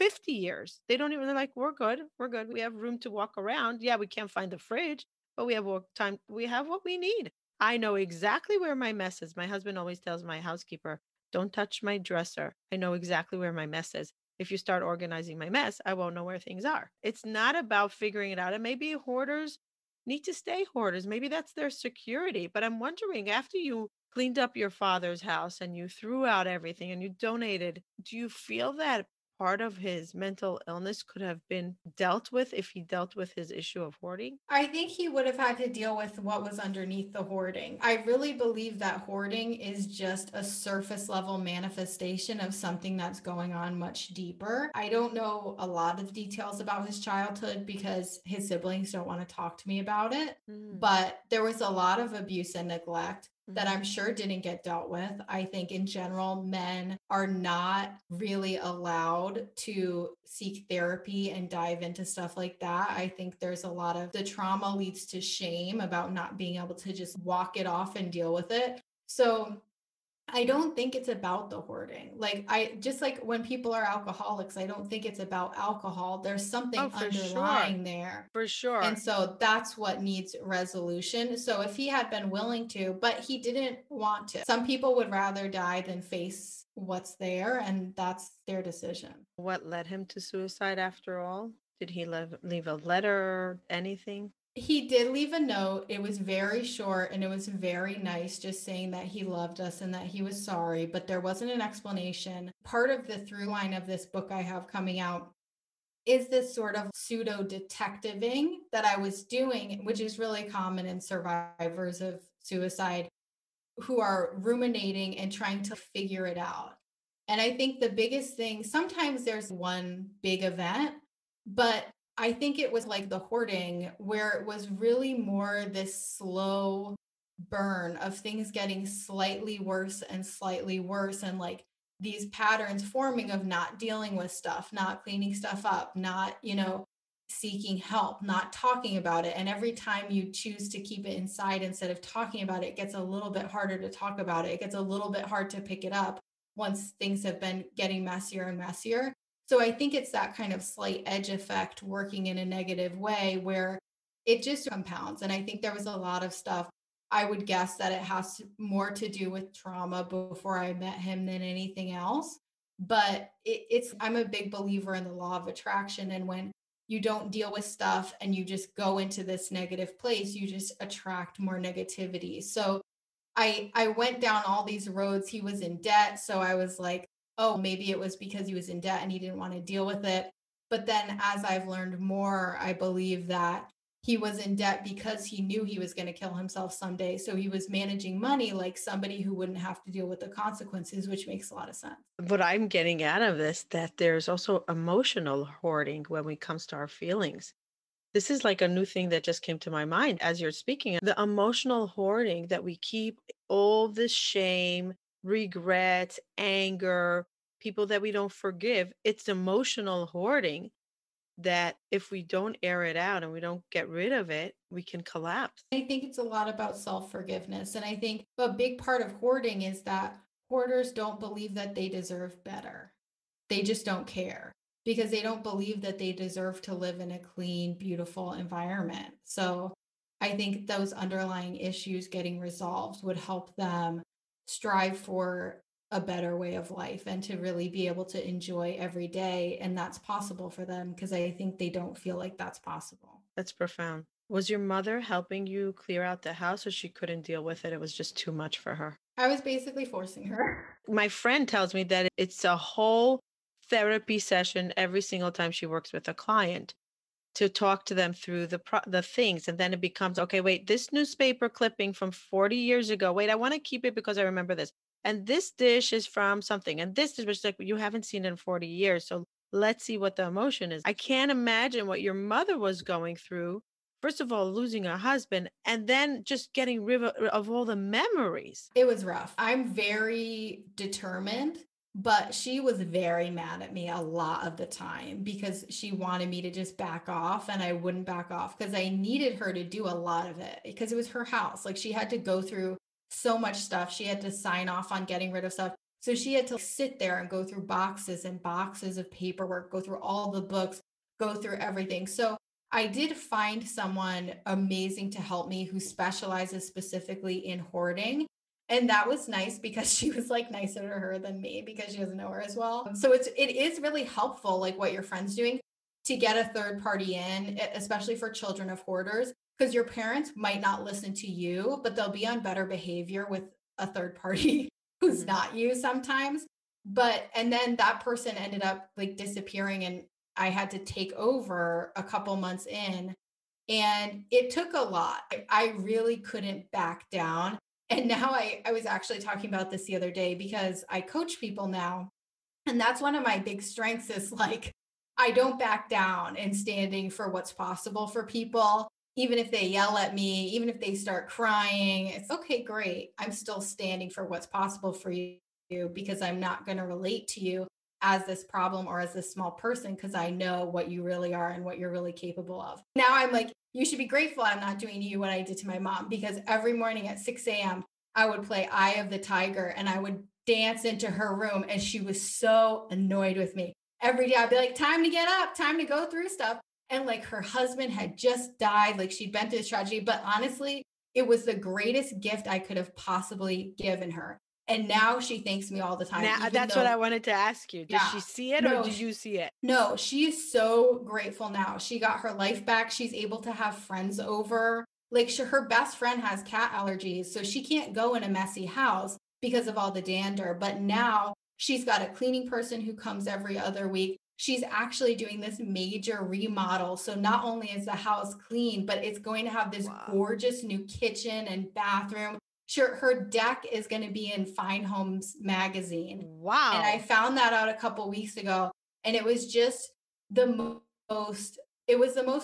50 years. They don't even, they're like, we're good. We have room to walk around. Yeah, we can't find the fridge, but we have time. We have what we need. I know exactly where my mess is. My husband always tells my housekeeper, don't touch my dresser. I know exactly where my mess is. If you start organizing my mess, I won't know where things are. It's not about figuring it out. And maybe hoarders need to stay hoarders. Maybe that's their security. But I'm wondering, after you cleaned up your father's house and you threw out everything and you donated, do you feel that part of his mental illness could have been dealt with if he dealt with his issue of hoarding? I think he would have had to deal with what was underneath the hoarding. I really believe that hoarding is just a surface level manifestation of something that's going on much deeper. I don't know a lot of details about his childhood because his siblings don't want to talk to me about it, but there was a lot of abuse and neglect that I'm sure didn't get dealt with. I think in general, men are not really allowed to seek therapy and dive into stuff like that. I think there's a lot of the trauma leads to shame about not being able to just walk it off and deal with it. So I don't think it's about the hoarding. Like, I just, like when people are alcoholics, I don't think it's about alcohol. There's something underlying there. For sure. And so that's what needs resolution. So if he had been willing to, but he didn't want to. Some people would rather die than face what's there, and that's their decision. What led him to suicide after all? Did he leave a letter, anything? He did leave a note. It was very short and it was very nice, just saying that he loved us and that he was sorry, but there wasn't an explanation. Part of the through line of this book I have coming out is this sort of pseudo detectiving that I was doing, which is really common in survivors of suicide who are ruminating and trying to figure it out. And I think the biggest thing, sometimes there's one big event, but I think it was like the hoarding, where it was really more this slow burn of things getting slightly worse, and like these patterns forming of not dealing with stuff, not cleaning stuff up, not, seeking help, not talking about it. And every time you choose to keep it inside instead of talking about it, it gets a little bit harder to talk about it. It gets a little bit hard to pick it up once things have been getting messier and messier. So I think it's that kind of slight edge effect working in a negative way where it just compounds. And I think there was a lot of stuff. I would guess that it has more to do with trauma before I met him than anything else. But I'm a big believer in the law of attraction. And when you don't deal with stuff and you just go into this negative place, you just attract more negativity. So I went down all these roads. He was in debt. So I was like, oh, maybe it was because he was in debt and he didn't want to deal with it. But then as I've learned more, I believe that he was in debt because he knew he was going to kill himself someday. So he was managing money like somebody who wouldn't have to deal with the consequences, which makes a lot of sense. What I'm getting out of this, that there's also emotional hoarding when it comes to our feelings. This is like a new thing that just came to my mind as you're speaking. The emotional hoarding that we keep, all the shame, regret, anger, people that we don't forgive, it's emotional hoarding that if we don't air it out and we don't get rid of it, we can collapse. I think it's a lot about self-forgiveness. And I think a big part of hoarding is that hoarders don't believe that they deserve better. They just don't care because they don't believe that they deserve to live in a clean, beautiful environment. So I think those underlying issues getting resolved would help them strive for a better way of life and to really be able to enjoy every day. And that's possible for them because I think they don't feel like that's possible. That's profound. Was your mother helping you clear out the house or she couldn't deal with it? It was just too much for her. I was basically forcing her. My friend tells me that it's a whole therapy session every single time she works with a client to talk to them through the things. And then it becomes, okay, wait, this newspaper clipping from 40 years ago. Wait, I want to keep it because I remember this. And this dish is from something. And this dish was like, you haven't seen it in 40 years. So let's see what the emotion is. I can't imagine what your mother was going through. First of all, losing her husband and then just getting rid of all the memories. It was rough. I'm very determined, but she was very mad at me a lot of the time because she wanted me to just back off and I wouldn't back off because I needed her to do a lot of it because it was her house. Like she had to go through so much stuff. She had to sign off on getting rid of stuff. So she had to sit there and go through boxes and boxes of paperwork, go through all the books, go through everything. So I did find someone amazing to help me who specializes specifically in hoarding. And that was nice because she was like nicer to her than me because she doesn't know her as well. So it is really helpful, like what your friend's doing, to get a third party in, especially for children of hoarders. Because your parents might not listen to you, but they'll be on better behavior with a third party who's not you sometimes. And then that person ended up like disappearing and I had to take over a couple months in and it took a lot. I really couldn't back down. And now I was actually talking about this the other day because I coach people now. And that's one of my big strengths is like, I don't back down and standing for what's possible for people. Even if they yell at me, even if they start crying, it's okay, great. I'm still standing for what's possible for you because I'm not going to relate to you as this problem or as this small person because I know what you really are and what you're really capable of. Now I'm like, you should be grateful I'm not doing to you what I did to my mom because every morning at 6 a.m., I would play Eye of the Tiger and I would dance into her room and she was so annoyed with me. Every day I'd be like, time to get up, time to go through stuff. And like her husband had just died, like she'd been through this tragedy, but honestly, it was the greatest gift I could have possibly given her. And now she thanks me all the time. Now, that's what I wanted to ask you. Did she see it or did you see it? No, she is so grateful now. She got her life back. She's able to have friends over. Like her best friend has cat allergies, so she can't go in a messy house because of all the dander. But now she's got a cleaning person who comes every other week. She's actually doing this major remodel. So not only is the house clean, but it's going to have this gorgeous new kitchen and bathroom. Sure, her deck is going to be in Fine Homes magazine. Wow. And I found that out a couple of weeks ago. And it was just the most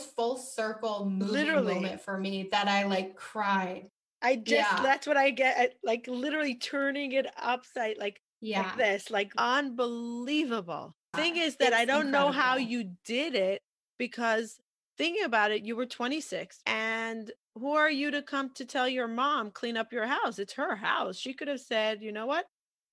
full circle moving moment for me that I like cried. That's what I get. Like literally turning it upside like this, like unbelievable. Thing is that I don't know how you did it because thinking about it, you were 26, and who are you to come to tell your mom, clean up your house? It's her house. She could have said, you know what,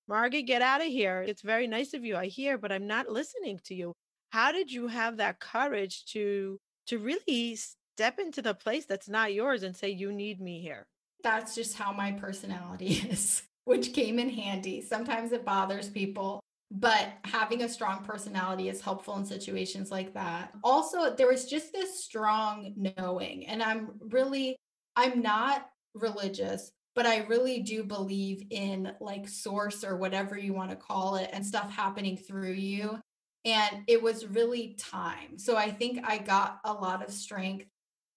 Margie, get out of here. It's very nice of you, I hear, but I'm not listening to you. How did you have that courage to really step into the place that's not yours and say, you need me here? That's just how my personality is, which came in handy. Sometimes it bothers people, but having a strong personality is helpful in situations like that. Also, there was just this strong knowing, and I'm not religious, but I really do believe in like source or whatever you want to call it and stuff happening through you. And it was really time. So I think I got a lot of strength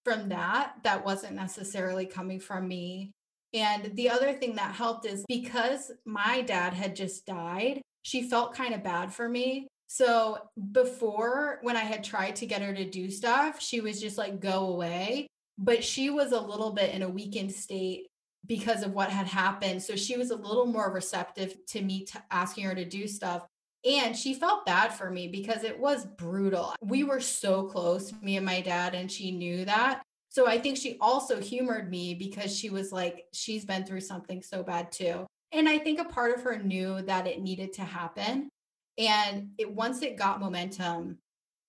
from that wasn't necessarily coming from me. And the other thing that helped is because my dad had just died, she felt kind of bad for me. So before, when I had tried to get her to do stuff, she was just like, go away. But she was a little bit in a weakened state because of what had happened. So she was a little more receptive to me asking her to do stuff. And she felt bad for me because it was brutal. We were so close, me and my dad, and she knew that. So I think she also humored me because she was like, she's been through something so bad too. And I think a part of her knew that it needed to happen. And once it got momentum,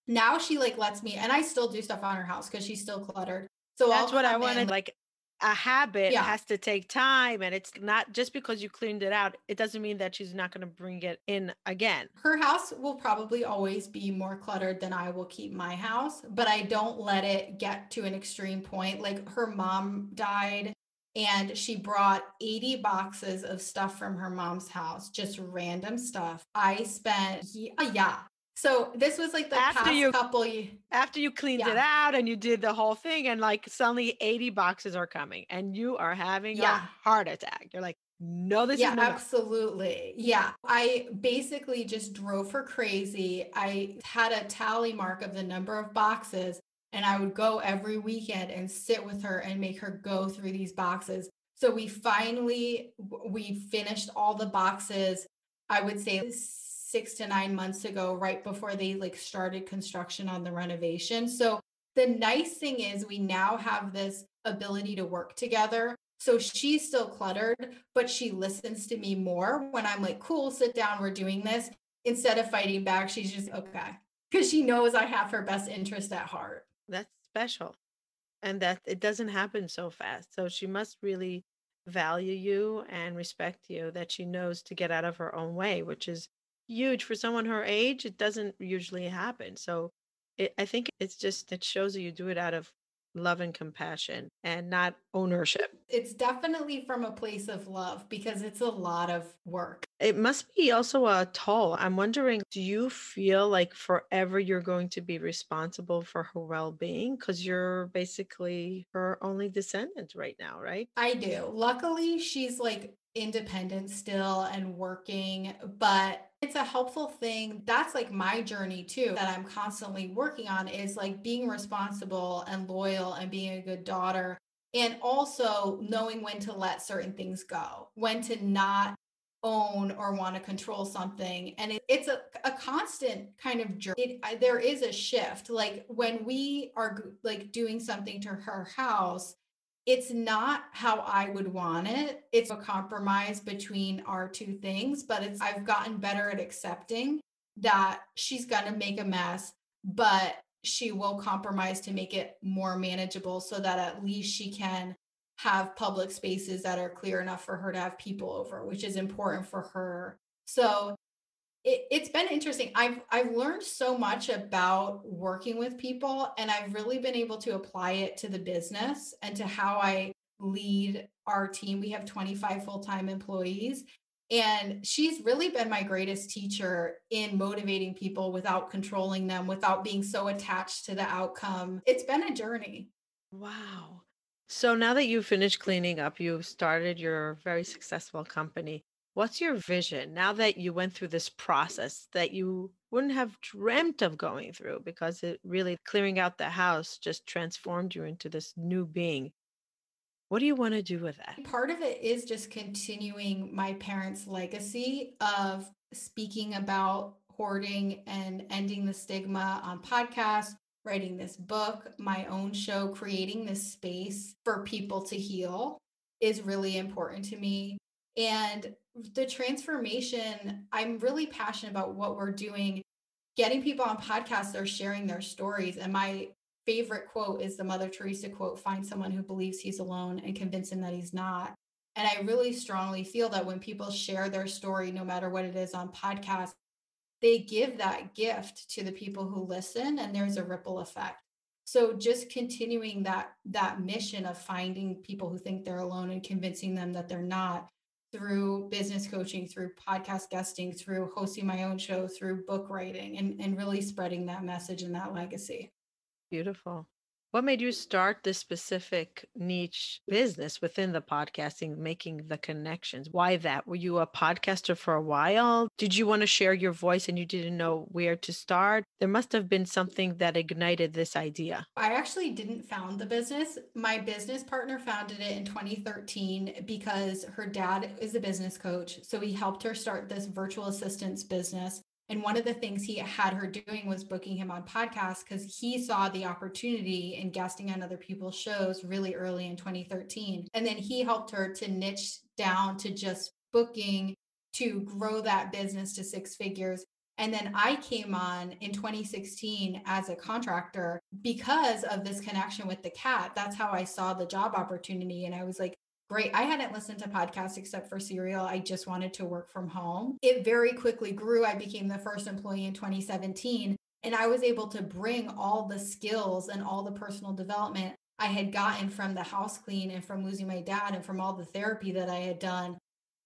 now she like lets me, and I still do stuff on her house because she's still cluttered. So that's what I wanted. Like a habit has to take time. And it's not just because you cleaned it out, it doesn't mean that she's not going to bring it in again. Her house will probably always be more cluttered than I will keep my house, but I don't let it get to an extreme point. Like her mom died, and she brought 80 boxes of stuff from her mom's house, just random stuff. I spent, So this was like the after you cleaned it out and you did the whole thing, and like suddenly 80 boxes are coming and you are having a heart attack. You're like, no, this is absolutely. Yeah. I basically just drove her crazy. I had a tally mark of the number of boxes, and I would go every weekend and sit with her and make her go through these boxes. So we finished all the boxes, I would say 6 to 9 months ago, right before they like started construction on the renovation. So the nice thing is we now have this ability to work together. So she's still cluttered, but she listens to me more when I'm like, cool, sit down, we're doing this. Instead of fighting back, she's just okay. Because she knows I have her best interest at heart. That's special. And that it doesn't happen so fast. So she must really value you and respect you, that she knows to get out of her own way, which is huge for someone her age. It doesn't usually happen. So I think it's just, it shows that you do it out of love and compassion and not ownership. It's definitely from a place of love because it's a lot of work. It must be also a toll. I'm wondering, do you feel like forever you're going to be responsible for her well-being? Because you're basically her only descendant right now, right? I do. Luckily, she's like independent still and working, but it's a helpful thing. That's like my journey too, that I'm constantly working on, is like being responsible and loyal and being a good daughter. And also knowing when to let certain things go, when to not own or want to control something. And it's a constant kind of journey. There is a shift. Like when we are like doing something to her house, it's not how I would want it. It's a compromise between our two things, but I've gotten better at accepting that she's going to make a mess, but she will compromise to make it more manageable so that at least she can have public spaces that are clear enough for her to have people over, which is important for her. So it's been interesting. I've learned so much about working with people, and I've really been able to apply it to the business and to how I lead our team. We have 25 full-time employees, and she's really been my greatest teacher in motivating people without controlling them, without being so attached to the outcome. It's been a journey. Wow. So now that you've finished cleaning up, you've started your very successful company. What's your vision now that you went through this process that you wouldn't have dreamt of going through, because it really, clearing out the house just transformed you into this new being? What do you want to do with that? Part of it is just continuing my parents' legacy of speaking about hoarding and ending the stigma on podcasts, writing this book, my own show, creating this space for people to heal is really important to me. And the transformation, I'm really passionate about what we're doing, getting people on podcasts that are sharing their stories. And my favorite quote is the Mother Teresa quote, find someone who believes he's alone and convince him that he's not. And I really strongly feel that when people share their story, no matter what it is on podcasts, they give that gift to the people who listen, and there's a ripple effect. So just continuing that mission of finding people who think they're alone and convincing them that they're not, through business coaching, through podcast guesting, through hosting my own show, through book writing, and really spreading that message and that legacy. Beautiful. What made you start this specific niche business within the podcasting, making the connections? Why that? Were you a podcaster for a while? Did you want to share your voice and you didn't know where to start? There must have been something that ignited this idea. I actually didn't found the business. My business partner founded it in 2013 because her dad is a business coach. So he helped her start this virtual assistance business. And one of the things he had her doing was booking him on podcasts because he saw the opportunity in guesting on other people's shows really early in 2013. And then he helped her to niche down to just booking, to grow that business to 6 figures. And then I came on in 2016 as a contractor because of this connection with the cat. That's how I saw the job opportunity. And I was like, great. I hadn't listened to podcasts except for Serial. I just wanted to work from home. It very quickly grew. I became the first employee in 2017, and I was able to bring all the skills and all the personal development I had gotten from the house clean and from losing my dad and from all the therapy that I had done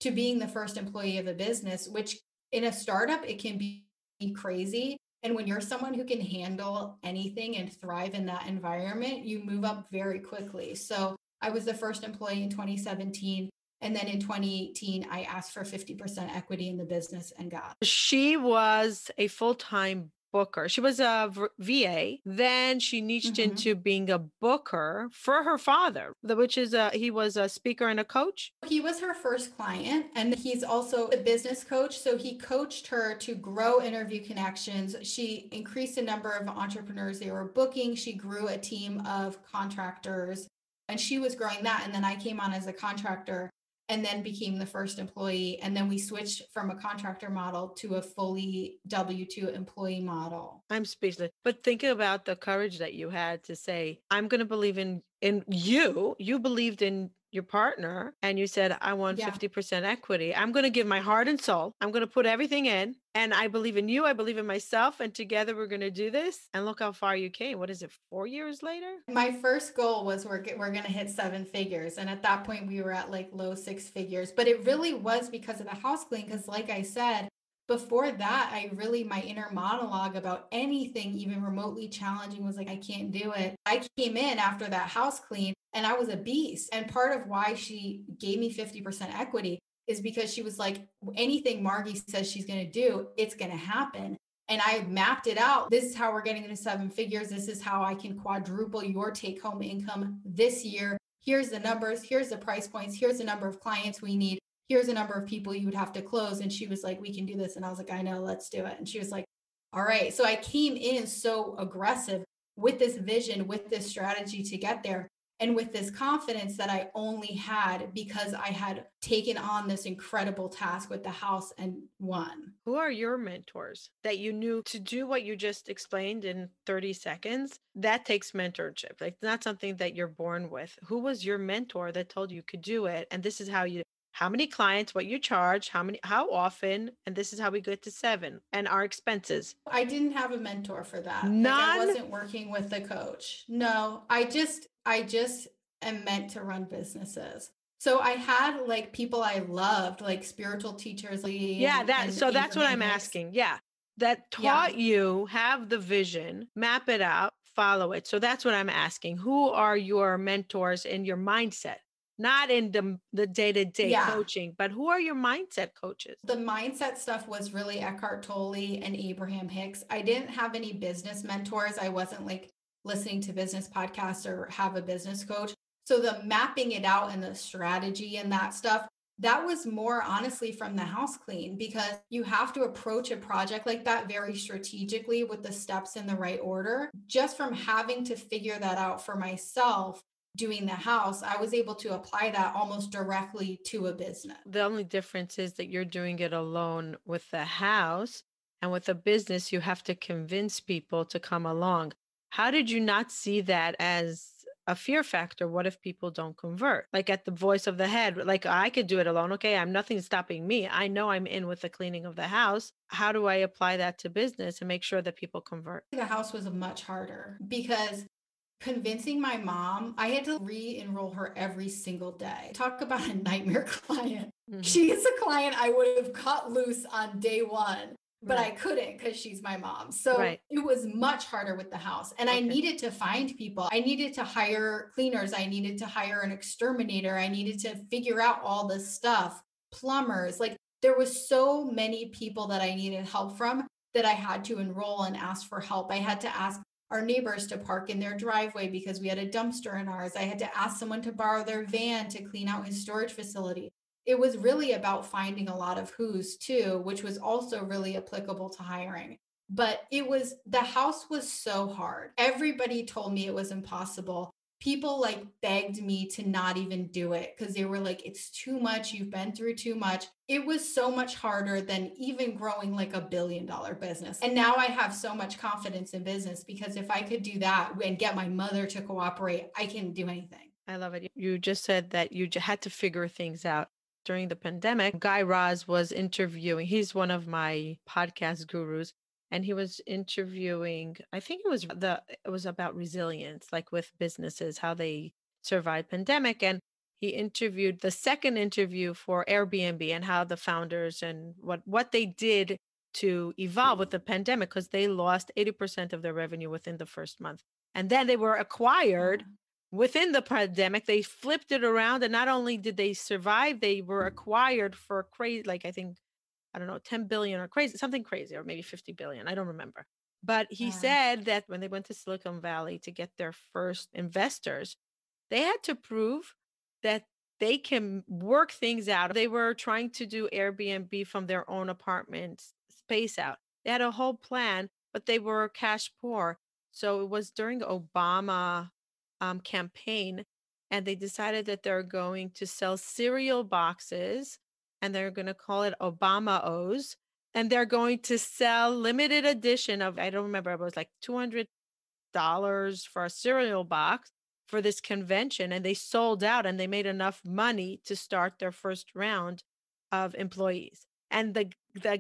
to being the first employee of a business, which in a startup, it can be crazy. And when you're someone who can handle anything and thrive in that environment, you move up very quickly. So I was the first employee in 2017. And then in 2018, I asked for 50% equity in the business and got. She was a full-time booker. She was a VA. Then she niched into being a booker for her father, which is he was a speaker and a coach. He was her first client, and he's also a business coach. So he coached her to grow Interview Connections. She increased the number of entrepreneurs they were booking. She grew a team of contractors. And she was growing that. And then I came on as a contractor and then became the first employee. And then we switched from a contractor model to a fully W-2 employee model. I'm speechless. But think about the courage that you had to say, I'm going to believe in you. You believed in your partner and you said, I want 50% equity. I'm going to give my heart and soul. I'm going to put everything in. And I believe in you. I believe in myself. And together we're going to do this. And look how far you came. What is it? 4 years later? My first goal was we're going to hit 7 figures. And at that point we were at like low 6 figures, but it really was because of the house clean. Cause like I said, before that, my inner monologue about anything even remotely challenging was like, I can't do it. I came in after that house clean and I was a beast. And part of why she gave me 50% equity is because she was like, anything Margie says she's going to do, it's going to happen. And I mapped it out. This is how we're getting into 7 figures. This is how I can quadruple your take-home income this year. Here's the numbers. Here's the price points. Here's the number of clients we need. Here's the number of people you would have to close. And she was like, we can do this. And I was like, I know, let's do it. And she was like, all right. So I came in so aggressive with this vision, with this strategy to get there. And with this confidence that I only had because I had taken on this incredible task with the house and won. Who are your mentors that you knew to do what you just explained in 30 seconds? That takes mentorship. Like, not something that you're born with. Who was your mentor that told you could do it? And this is how many clients, what you charge, how often, and this is how we get to 7 and our expenses. I didn't have a mentor for that. None? Like, I wasn't working with a coach. No, I just am meant to run businesses. So I had like people I loved, like spiritual teachers. So that's what I'm asking. Yeah. That taught you, have the vision, map it out, follow it. So that's what I'm asking. Who are your mentors in your mindset? Not in the day-to-day coaching, but who are your mindset coaches? The mindset stuff was really Eckhart Tolle and Abraham Hicks. I didn't have any business mentors. I wasn't like listening to business podcasts or have a business coach. So the mapping it out and the strategy and that stuff that was more honestly from the house clean, because you have to approach a project like that very strategically with the steps in the right order. Just from having to figure that out for myself, doing the house, I was able to apply that almost directly to a business. The only difference is that you're doing it alone with the house, and with a business, you have to convince people to come along. How did you not see that as a fear factor? What if people don't convert? Like at the voice of the head, like I could do it alone. Okay, I'm nothing's stopping me. I know I'm in with the cleaning of the house. How do I apply that to business and make sure that people convert? The house was much harder because convincing my mom, I had to re-enroll her every single day. Talk about a nightmare client. Mm-hmm. She is a client I would have cut loose on day one, but I couldn't because she's my mom. So it was much harder with the house. And I needed to find people. I needed to hire cleaners. I needed to hire an exterminator. I needed to figure out all this stuff, plumbers. Like there was so many people that I needed help from that I had to enroll and ask for help. I had to ask our neighbors to park in their driveway because we had a dumpster in ours. I had to ask someone to borrow their van to clean out his storage facility. It was really about finding a lot of who's too, which was also really applicable to hiring. But it was, the house was so hard. Everybody told me it was impossible. People like begged me to not even do it because they were like, it's too much. You've been through too much. It was so much harder than even growing like $1 billion business. And now I have so much confidence in business because if I could do that and get my mother to cooperate, I can do anything. I love it. You just said that you had to figure things out. During the pandemic, Guy Raz was interviewing, he's one of my podcast gurus, and he was interviewing, I think it was about resilience, like with businesses, how they survived pandemic. And he interviewed the second interview for Airbnb and how the founders and what they did to evolve with the pandemic, because they lost 80% of their revenue within the first month. And then they were acquired within the pandemic. They flipped it around, and not only did they survive, they were acquired for crazy, like I think, I don't know, 10 billion or crazy, something crazy, or maybe 50 billion. I don't remember. But he said that when they went to Silicon Valley to get their first investors, they had to prove that they can work things out. They were trying to do Airbnb from their own apartment space out. They had a whole plan, but they were cash poor. So it was during Obama campaign, and they decided that they're going to sell cereal boxes, and they're going to call it Obama O's, and they're going to sell limited edition of, I don't remember, it was like $200 for a cereal box for this convention, and they sold out, and they made enough money to start their first round of employees. And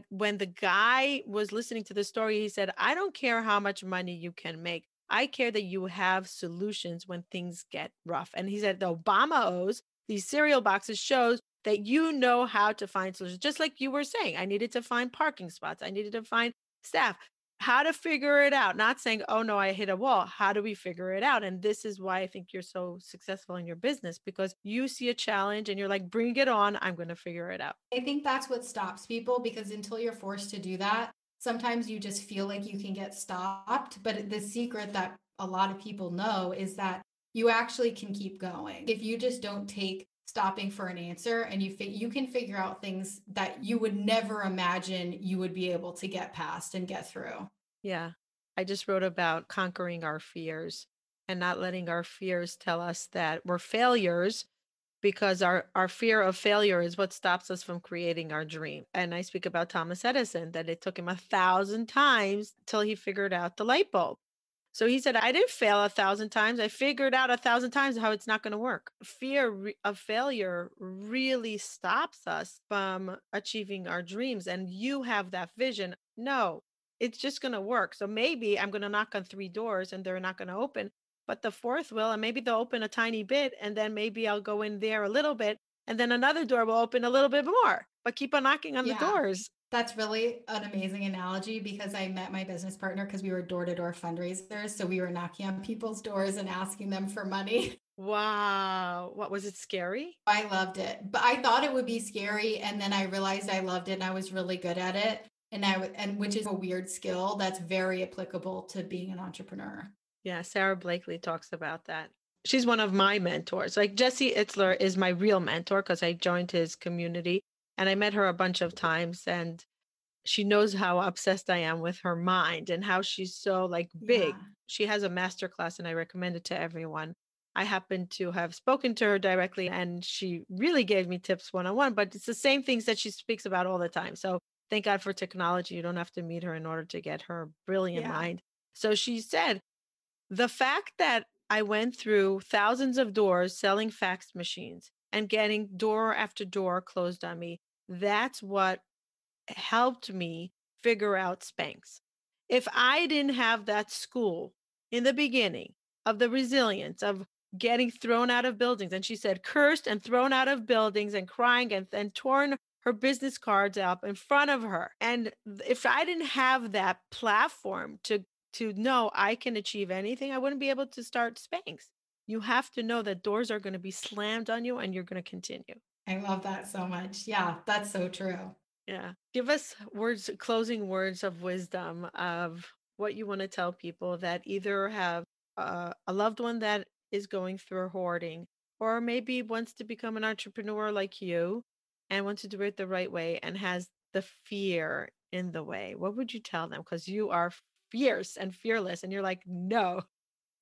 when the guy was listening to the story, he said, I don't care how much money you can make. I care that you have solutions when things get rough. And he said, the Obama O's, these cereal boxes, shows that you know how to find solutions. Just like you were saying, I needed to find parking spots. I needed to find staff, how to figure it out. Not saying, oh no, I hit a wall. How do we figure it out? And this is why I think you're so successful in your business, because you see a challenge and you're like, bring it on. I'm going to figure it out. I think that's what stops people, because until you're forced to do that, sometimes you just feel like you can get stopped. But the secret that a lot of people know is that you actually can keep going. If you just don't take stopping for an answer, and you can figure out things that you would never imagine you would be able to get past and get through. Yeah. I just wrote about conquering our fears and not letting our fears tell us that we're failures, because our fear of failure is what stops us from creating our dream. And I speak about Thomas Edison, that it took him 1,000 times till he figured out the light bulb. So he said, I didn't fail 1,000 times. I figured out 1,000 times how it's not going to work. Fear of failure really stops us from achieving our dreams. And you have that vision. No, it's just going to work. So maybe I'm going to knock on 3 doors and they're not going to open, but the 4th will, and maybe they'll open a tiny bit, and then maybe I'll go in there a little bit, and then another door will open a little bit more, but keep on knocking on the doors. That's really an amazing analogy, because I met my business partner because we were door-to-door fundraisers. So we were knocking on people's doors and asking them for money. Wow. What was it? Scary? I loved it, but I thought it would be scary. And then I realized I loved it and I was really good at it. And which is a weird skill that's very applicable to being an entrepreneur. Yeah, Sarah Blakely talks about that. she's one of my mentors. Like Jesse Itzler is my real mentor because I joined his community and I met her a bunch of times, and she knows how obsessed I am with her mind and how she's so like big. Yeah. She has a masterclass and I recommend it to everyone. I happen to have spoken to her directly and she really gave me tips one-on-one, but it's the same things that she speaks about all the time. So thank God for technology. You don't have to meet her in order to get her brilliant mind. So she said, the fact that I went through thousands of doors selling fax machines and getting door after door closed on me, that's what helped me figure out Spanx. If I didn't have that school in the beginning of the resilience of getting thrown out of buildings, and she said cursed and thrown out of buildings and crying and torn her business cards up in front of her. And if I didn't have that platform to know I can achieve anything, I wouldn't be able to start Spanx. You have to know that doors are going to be slammed on you and you're going to continue. I love that so much. Yeah, that's so true. Yeah. Give us words, closing words of wisdom of what you want to tell people that either have a loved one that is going through hoarding or maybe wants to become an entrepreneur like you and wants to do it the right way and has the fear in the way. What would you tell them? Because you are fierce and fearless and you're like, no,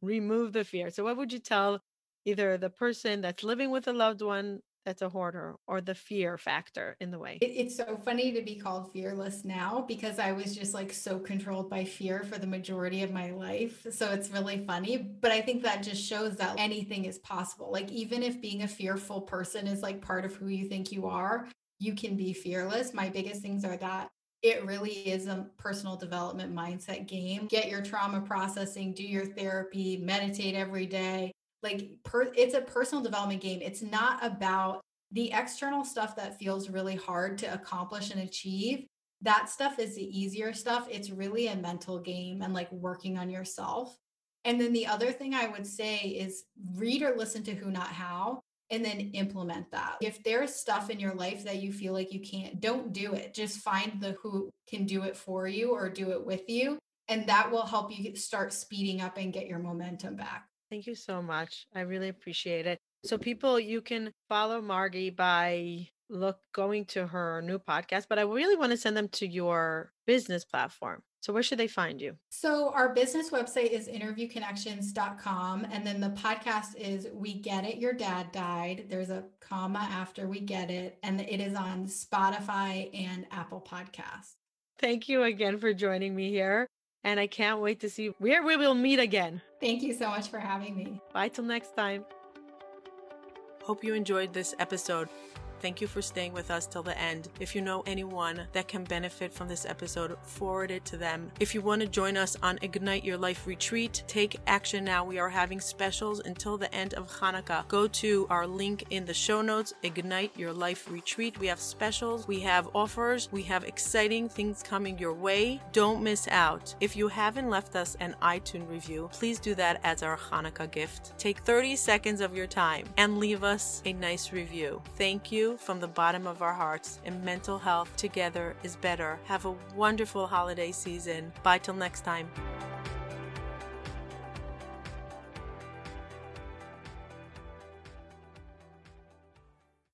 remove the fear. So what would you tell either the person that's living with a loved one that's a hoarder or the fear factor in the way? It's so funny to be called fearless now because I was just like so controlled by fear for the majority of my life. So it's really funny, but I think that just shows that anything is possible. Like even if being a fearful person is like part of who you think you are, you can be fearless. My biggest things are that it really is a personal development mindset game. Get your trauma processing, do your therapy, meditate every day. Like it's a personal development game. It's not about the external stuff that feels really hard to accomplish and achieve. That stuff is the easier stuff. It's really a mental game and like working on yourself. And then the other thing I would say is read or listen to Who Not How, and then implement that. If there's stuff in your life that you feel like you can't, don't do it. Just find the who can do it for you or do it with you. And that will help you start speeding up and get your momentum back. Thank you so much. I really appreciate it. So people, you can follow Margie by going to her new podcast, but I really want to send them to your business platform. So where should they find you? So our business website is interviewconnections.com. And then the podcast is We Get It, Your Dad Died. There's a comma after We Get It. And it is on Spotify and Apple Podcasts. Thank you again for joining me here. And I can't wait to see where we will meet again. Thank you so much for having me. Bye till next time. Hope you enjoyed this episode. Thank you for staying with us till the end. If you know anyone that can benefit from this episode, forward it to them. If you want to join us on Ignite Your Life Retreat, take action now. We are having specials until the end of Hanukkah. Go to our link in the show notes, Ignite Your Life Retreat. We have specials, we have offers, we have exciting things coming your way. Don't miss out. If you haven't left us an iTunes review, please do that as our Hanukkah gift. Take 30 seconds of your time and leave us a nice review. Thank you from the bottom of our hearts, and mental health together is better. Have a wonderful holiday season. Bye till next time.